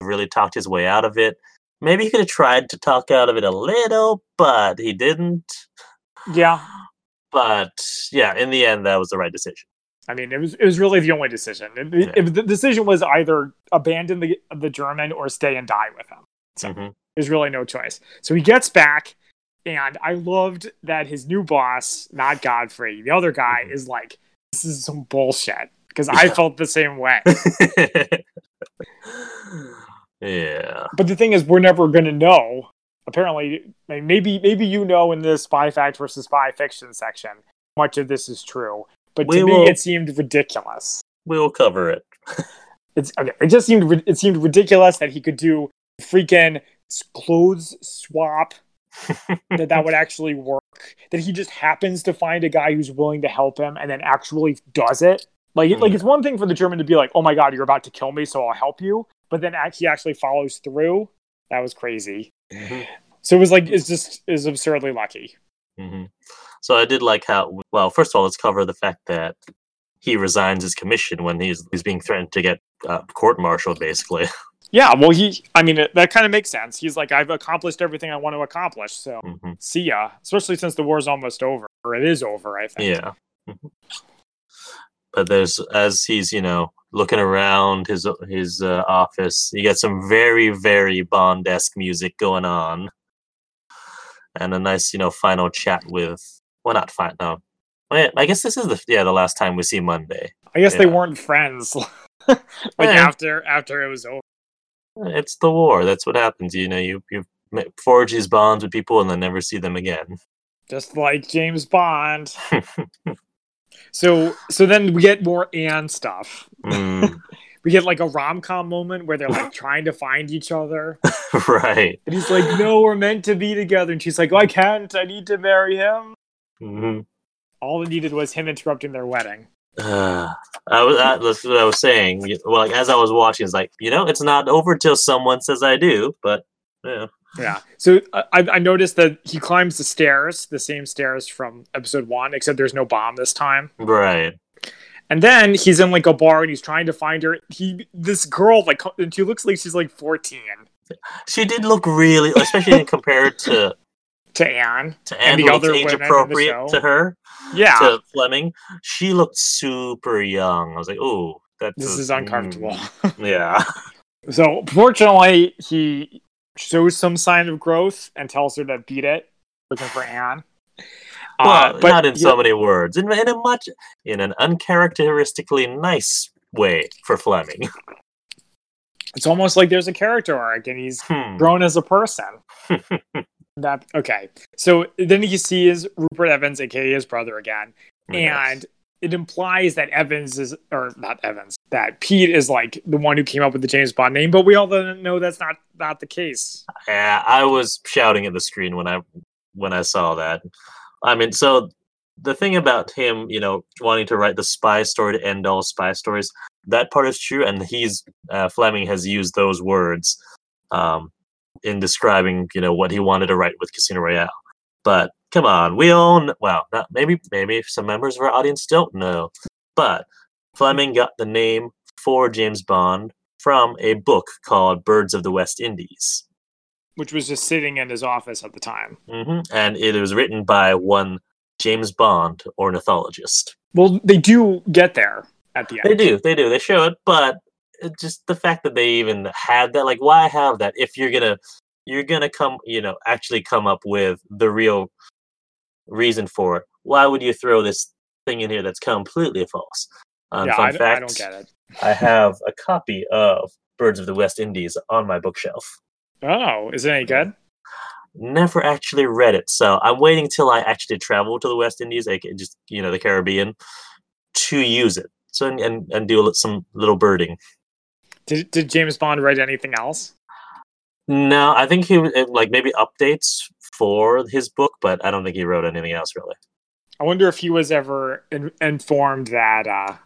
really talked his way out of it. Maybe he could have tried to talk out of it a little, but he didn't. Yeah. But yeah, in the end, that was the right decision. I mean, it was. It was really the only decision. It, yeah. it, the decision was either abandon the the German or stay and die with him. So mm-hmm. There's really no choice. So he gets back, and I loved that his new boss, not Godfrey, the other guy, mm-hmm. is like, "This is some bullshit." Because yeah. I felt the same way. Yeah. But the thing is, we're never going to know. Apparently, maybe maybe you know in the spy fact versus spy fiction section, much of this is true. But we to will, me, it seemed ridiculous. We'll cover it. it's okay. It just seemed it seemed ridiculous that he could do freaking clothes swap. that that would actually work. That he just happens to find a guy who's willing to help him and then actually does it. Like, mm. like it's one thing for the German to be like, oh my god, you're about to kill me, so I'll help you. But then he actually follows through. That was crazy. Mm-hmm. So it was like, it's just is absurdly lucky. Mm-hmm. So I did like how, well, first of all, let's cover the fact that he resigns his commission when he's, he's being threatened to get uh, court-martialed, basically. Yeah, well, he, I mean, it, that kind of makes sense. He's like, I've accomplished everything I want to accomplish, so mm-hmm. see ya. Especially since the war's almost over, or it is over, I think. Yeah. Mm-hmm. But there's, as he's, you know, looking around his his uh, office, you got some very, very Bond-esque music going on. And a nice, you know, final chat with, well, not final. No. Wait, I guess this is the, yeah, the last time we see Monday. I guess yeah. They weren't friends. like yeah. after, after it was over. It's the war. That's what happens. You know, you, you forge these bonds with people and then never see them again. Just like James Bond. So so then we get more Anne stuff. Mm. We get like a rom-com moment where they're like trying to find each other. Right. And he's like, no, we're meant to be together. And she's like, oh, I can't. I need to marry him. Mm-hmm. All it needed was him interrupting their wedding. Uh, I was, I, that's what I was saying. Well, like, as I was watching, it's like, you know, it's not over till someone says I do. But, yeah. Yeah. So uh, I, I noticed that he climbs the stairs, the same stairs from episode one, except there's no bomb this time. Right. And then he's in like a bar and he's trying to find her. He, this girl, like, and she looks like she's like fourteen. She did look really, especially compared to to Anne, to Anne, and the other age appropriate to her. Yeah. To Fleming, she looked super young. I was like, oh, that's this a, is uncomfortable. Mm, yeah. So fortunately, he. Shows some sign of growth and tells her to beat it, looking for Anne. Well, uh, but not in so many words, in, in a much, in an uncharacteristically nice way for Fleming. It's almost like there's a character arc and he's hmm. grown as a person. That okay. So then he sees Rupert Evans, aka his brother, again, oh, and yes. it implies that Evans is, or not Evans, that Pete is like the one who came up with the James Bond name. But we all know that's not not the case. Yeah, I was shouting at the screen when I when I saw that. I mean, so the thing about him, you know, wanting to write the spy story to end all spy stories, that part is true, and he's uh, Fleming has used those words um, in describing, you know, what he wanted to write with Casino Royale. But come on, we all know, well, not, maybe maybe some members of our audience don't know, but Fleming got the name for James Bond from a book called Birds of the West Indies, which was just sitting in his office at the time, mm-hmm. and it was written by one James Bond ornithologist. Well, they do get there at the end. They do, they do, they show it, but just the fact that they even had that, like, why have that if you're gonna you're gonna come, you know, actually come up with the real reason for it? Why would you throw this thing in here that's completely false? Um, yeah, fun I, fact, I don't get it. I have a copy of Birds of the West Indies on my bookshelf. Oh, is it any good? Never actually read it, so I'm waiting till I actually travel to the West Indies, like just you know the Caribbean, to use it. So and and do some little birding. Did did James Bond write anything else? No, I think he like maybe updates for his book, but I don't think he wrote anything else really. I wonder if he was ever in, informed that. Uh...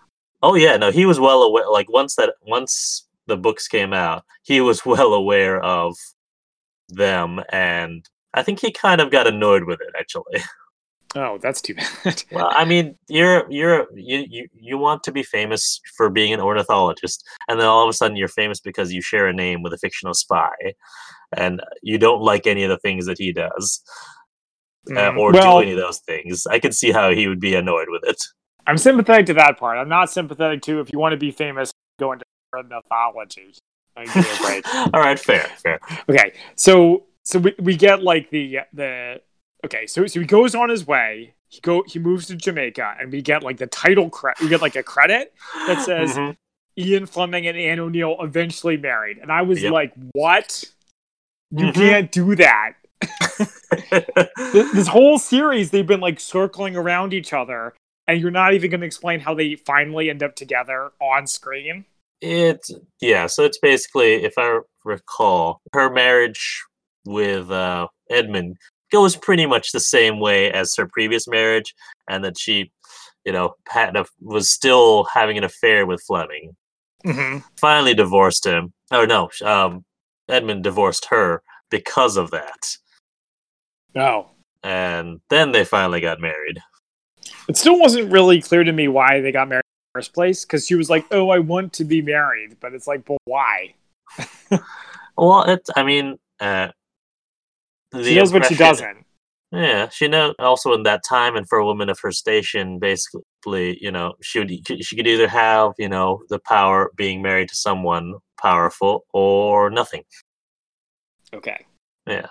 Oh yeah, no, he was well aware. Like once that once the books came out, he was well aware of them, and I think he kind of got annoyed with it actually. Oh, that's too bad. Well, I mean, you're you're you, you you want to be famous for being an ornithologist, and then all of a sudden you're famous because you share a name with a fictional spy, and you don't like any of the things that he does, mm, uh, or well, do any of those things. I can see how he would be annoyed with it. I'm sympathetic to that part. I'm not sympathetic to if you want to be famous, go into ornithology. All right, fair, fair. Okay, so so we we get like the the. Okay, so so he goes on his way. He go he moves to Jamaica, and we get like the title credit. We get like a credit that says mm-hmm. Ian Fleming and Anne O'Dell eventually married. And I was yep. like, "What? You mm-hmm. can't do that." this, this whole series, they've been like circling around each other, and you're not even going to explain how they finally end up together on screen. It's yeah. So it's basically, if I recall, her marriage with uh, Edmund goes pretty much the same way as her previous marriage, and that she, you know, had a, was still having an affair with Fleming. Mm-hmm. Finally divorced him. Oh, no. Um, Edmund divorced her because of that. Oh. And then they finally got married. It still wasn't really clear to me why they got married in the first place, because she was like, oh, I want to be married. But it's like, well, why? well, it's, I mean... Uh, She knows what she doesn't. Yeah, she knows. Also, in that time, and for a woman of her station, basically, you know, she would she could either have, you know, the power of being married to someone powerful or nothing. Okay. Yeah,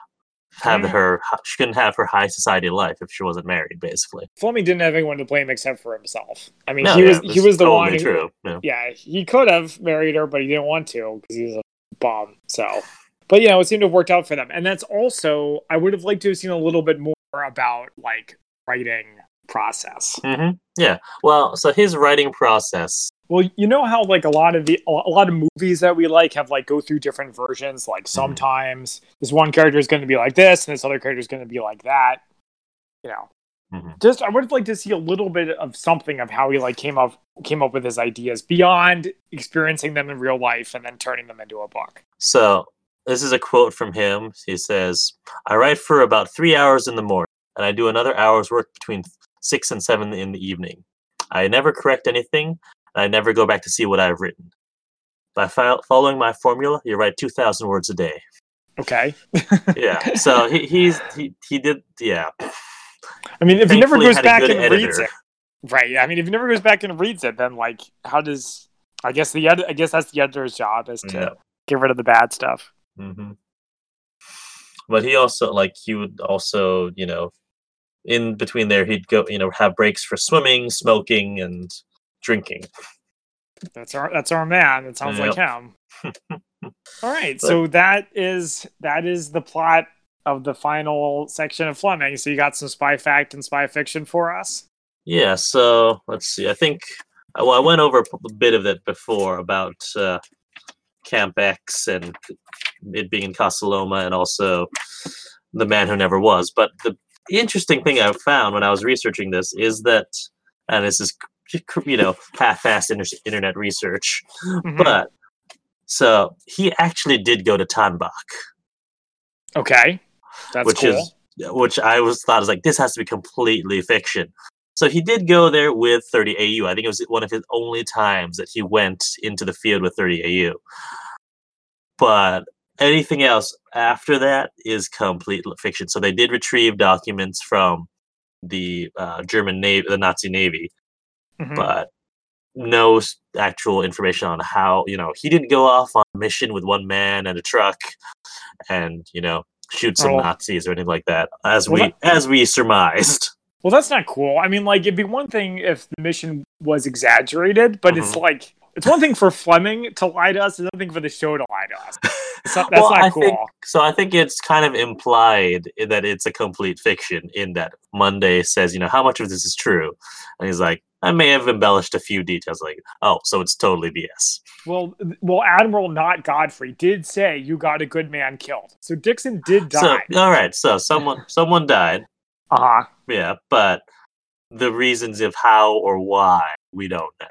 have her. She couldn't have her high society life if she wasn't married. Basically, Fleming didn't have anyone to blame except for himself. I mean, no, he yeah, was he was the totally one. True. Who, yeah. yeah, he could have married her, but he didn't want to because he was a bum. So. But, you know, it seemed to have worked out for them. And that's also, I would have liked to have seen a little bit more about, like, writing process. Mm-hmm. Yeah. Well, so his writing process. Well, you know how, like, a lot of the a lot of movies that we like have, like, go through different versions. Like, sometimes mm-hmm. this one character is going to be like this, and this other character is going to be like that. You know. Mm-hmm. Just, I would have liked to see a little bit of something of how he, like, came up, came up with his ideas beyond experiencing them in real life and then turning them into a book. So... This is a quote from him. He says, I write for about three hours in the morning, and I do another hour's work between six and seven in the evening. I never correct anything, and I never go back to see what I've written. By fo- following my formula, you write two thousand words a day. Okay. yeah, so he he's, he he did, yeah. I mean, if Thankfully, he never goes back and editor. reads it. Right, I mean, if he never goes back and reads it, then, like, how does, I guess the ed- I guess that's the editor's job, is to yeah. get rid of the bad stuff. Mm-hmm. But he also, like, he would also, you know, in between there, he'd go, you know, have breaks for swimming, smoking, and drinking. That's our, that's our man. It sounds yep. like him. All right, but, so that is that is the plot of the final section of Fleming. So you got some spy fact and spy fiction for us? Yeah, so let's see. I think well, I went over a bit of it before about uh, Camp X and it being in Casa Loma and also The Man Who Never Was. But the interesting thing I found when I was researching this is that, and this is, you know, half-assed inter- internet research, mm-hmm. but so he actually did go to Tanbach. Okay, that's which cool. Is, which I was thought was like, this has to be completely fiction. So he did go there with thirty A U. I think it was one of his only times that he went into the field with thirty A U. But anything else after that is complete fiction. So they did retrieve documents from the uh, German Navy, the Nazi Navy, mm-hmm. but no actual information on how, you know, he didn't go off on a mission with one man and a truck and, you know, shoot some oh. Nazis or anything like that, as well, we that- as we surmised. Well, that's not cool. I mean, like, it'd be one thing if the mission was exaggerated, but mm-hmm. it's like, it's one thing for Fleming to lie to us, it's another thing for the show to lie to us. So, that's well, not I cool. Think, so I think it's kind of implied that it's a complete fiction in that Monday says, you know, how much of this is true? And he's like, I may have embellished a few details. Like, oh, so it's totally B S. Well, well, Admiral Not Godfrey did say you got a good man killed. So Dixon did die. So, all right. So someone, someone died. Uh-huh. Yeah, but the reasons of how or why, we don't know.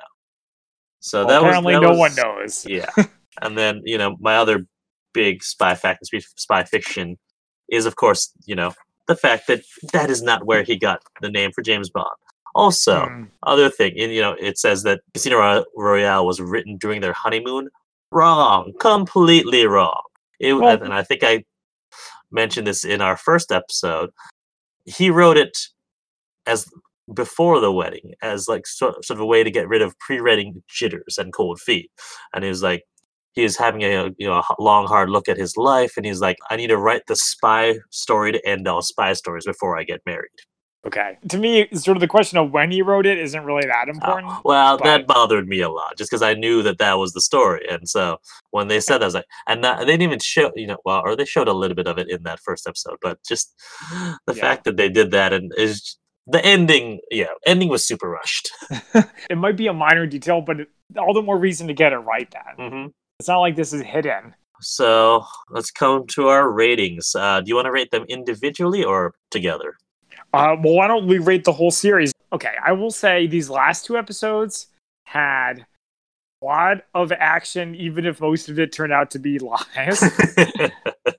So well, that apparently was, that no was, one knows. Yeah. And then, you know, my other big spy fact and spy fiction is, of course, you know, the fact that that is not where he got the name for James Bond. Also, mm. other thing, and, you know, it says that Casino Royale was written during their honeymoon. Wrong. Completely wrong. It, well, and I think I mentioned this in our first episode. He wrote it as before the wedding, as like sort of, sort of a way to get rid of pre-wedding jitters and cold feet. And he was like, he was having a, you know, a long, hard look at his life. And he's like, I need to write the spy story to end all spy stories before I get married. Okay. To me, sort of the question of when he wrote it isn't really that important. Uh, well, but... that bothered me a lot just because I knew that that was the story. And so when they said that, I was like, and that, they didn't even show, you know, well, or they showed a little bit of it in that first episode, but just the yeah. fact that they did that and is the ending, yeah, ending was super rushed. It might be a minor detail, but it, all the more reason to get it right then. Mm-hmm. It's not like this is hidden. So let's come to our ratings. Uh, do you want to rate them individually or together? Uh, well, why don't we rate the whole series? Okay, I will say these last two episodes had a lot of action, even if most of it turned out to be lies.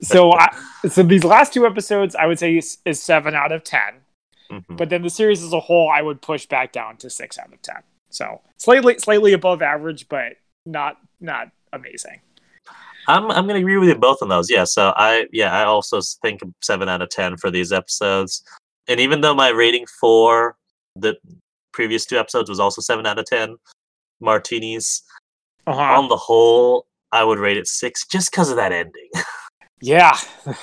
so, I, so these last two episodes, I would say is, is seven out of ten. Mm-hmm. But then the series as a whole, I would push back down to six out of ten. So slightly, slightly above average, but not not amazing. I'm I'm gonna agree with you both on those. Yeah. So I yeah I also think seven out of ten for these episodes. And even though my rating for the previous two episodes was also seven out of ten, martinis, uh-huh. on the whole, I would rate it six just because of that ending. Yeah. Well,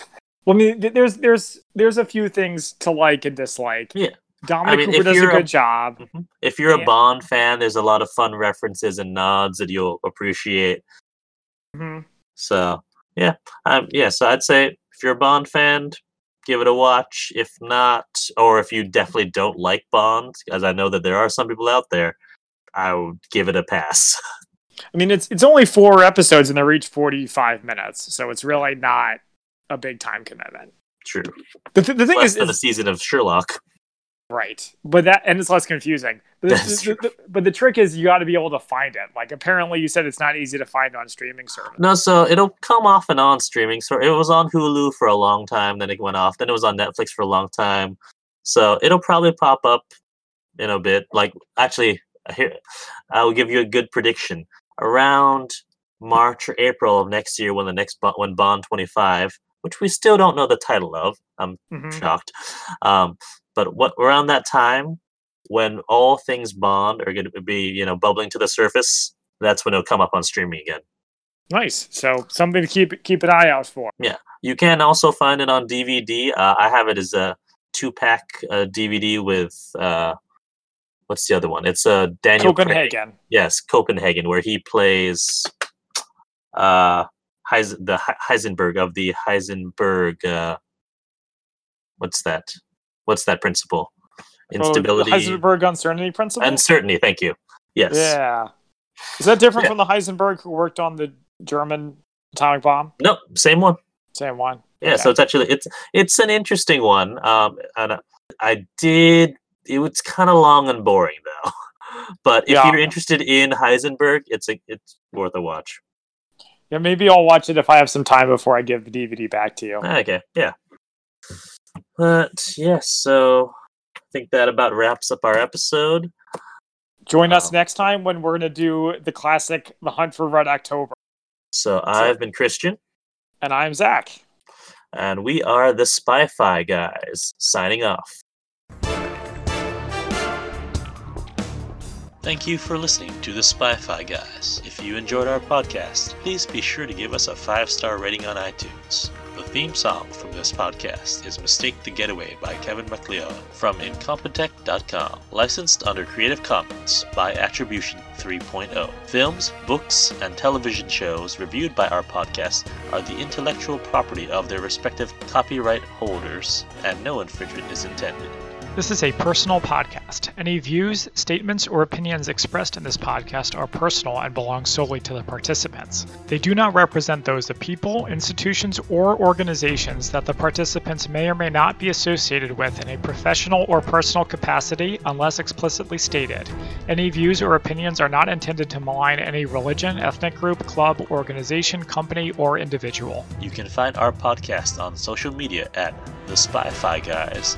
I mean, there's, there's, there's a few things to like and dislike. Yeah. Dominic I mean, Cooper does a good a, job. Mm-hmm. If you're yeah. a Bond fan, there's a lot of fun references and nods that you'll appreciate. Mm-hmm. So, yeah. Um, yeah, so I'd say if you're a Bond fan... give it a watch. If not, or if you definitely don't like Bond, as I know that there are some people out there, I would give it a pass. I mean, it's it's only four episodes and they're each forty-five minutes, so it's really not a big time commitment. True. The, th- the thing less is, than is, a season of Sherlock. Right, but that and it's less confusing. But, That's the, true. The, but the trick is you got to be able to find it. Like apparently, you said it's not easy to find on streaming service. No, so it'll come off and on streaming. So it was on Hulu for a long time, then it went off. Then it was on Netflix for a long time. So it'll probably pop up in a bit. Like actually, here I will give you a good prediction. Around March or April of next year, when the next when Bond twenty-five, which we still don't know the title of, I'm mm-hmm. shocked. Um, But what around that time, when all things Bond are going to be, you know, bubbling to the surface, that's when it'll come up on streaming again. Nice. So something to keep keep an eye out for. Yeah, you can also find it on D V D. Uh, I have it as a two pack uh, D V D with uh, what's the other one? It's a uh, Daniel Copenhagen. Craig. Yes, Copenhagen, where he plays. Uh, Heis the Heisenberg of the Heisenberg. Uh, what's that? What's that principle? Instability. Oh, Heisenberg uncertainty principle. Uncertainty. Thank you. Yes. Yeah. Is that different yeah. from the Heisenberg who worked on the German atomic bomb? No, same one. Same one. Yeah. Okay. So it's actually it's it's an interesting one. Um, and I did. It was kind of long and boring though. But if yeah. you're interested in Heisenberg, it's a, it's worth a watch. Yeah, maybe I'll watch it if I have some time before I give the D V D back to you. Okay, yeah. But, yeah, so I think that about wraps up our episode. Join um, us next time when we're going to do the classic The Hunt for Red October. So I've been Christian. And I'm Zach. And we are the Spy-Fi Guys, signing off. Thank you for listening to the Spy-Fi Guys. If you enjoyed our podcast, please be sure to give us a five-star rating on iTunes. The theme song from this podcast is Mistake the Getaway by Kevin MacLeod from Incompetech dot com. Licensed under Creative Commons by Attribution three point oh. Films, books, and television shows reviewed by our podcast are the intellectual property of their respective copyright holders, and no infringement is intended. This is a personal podcast. Any views, statements, or opinions expressed in this podcast are personal and belong solely to the participants. They do not represent those of people, institutions, or organizations that the participants may or may not be associated with in a professional or personal capacity unless explicitly stated. Any views or opinions are not intended to malign any religion, ethnic group, club, organization, company, or individual. You can find our podcast on social media at The Spy-Fi Guys.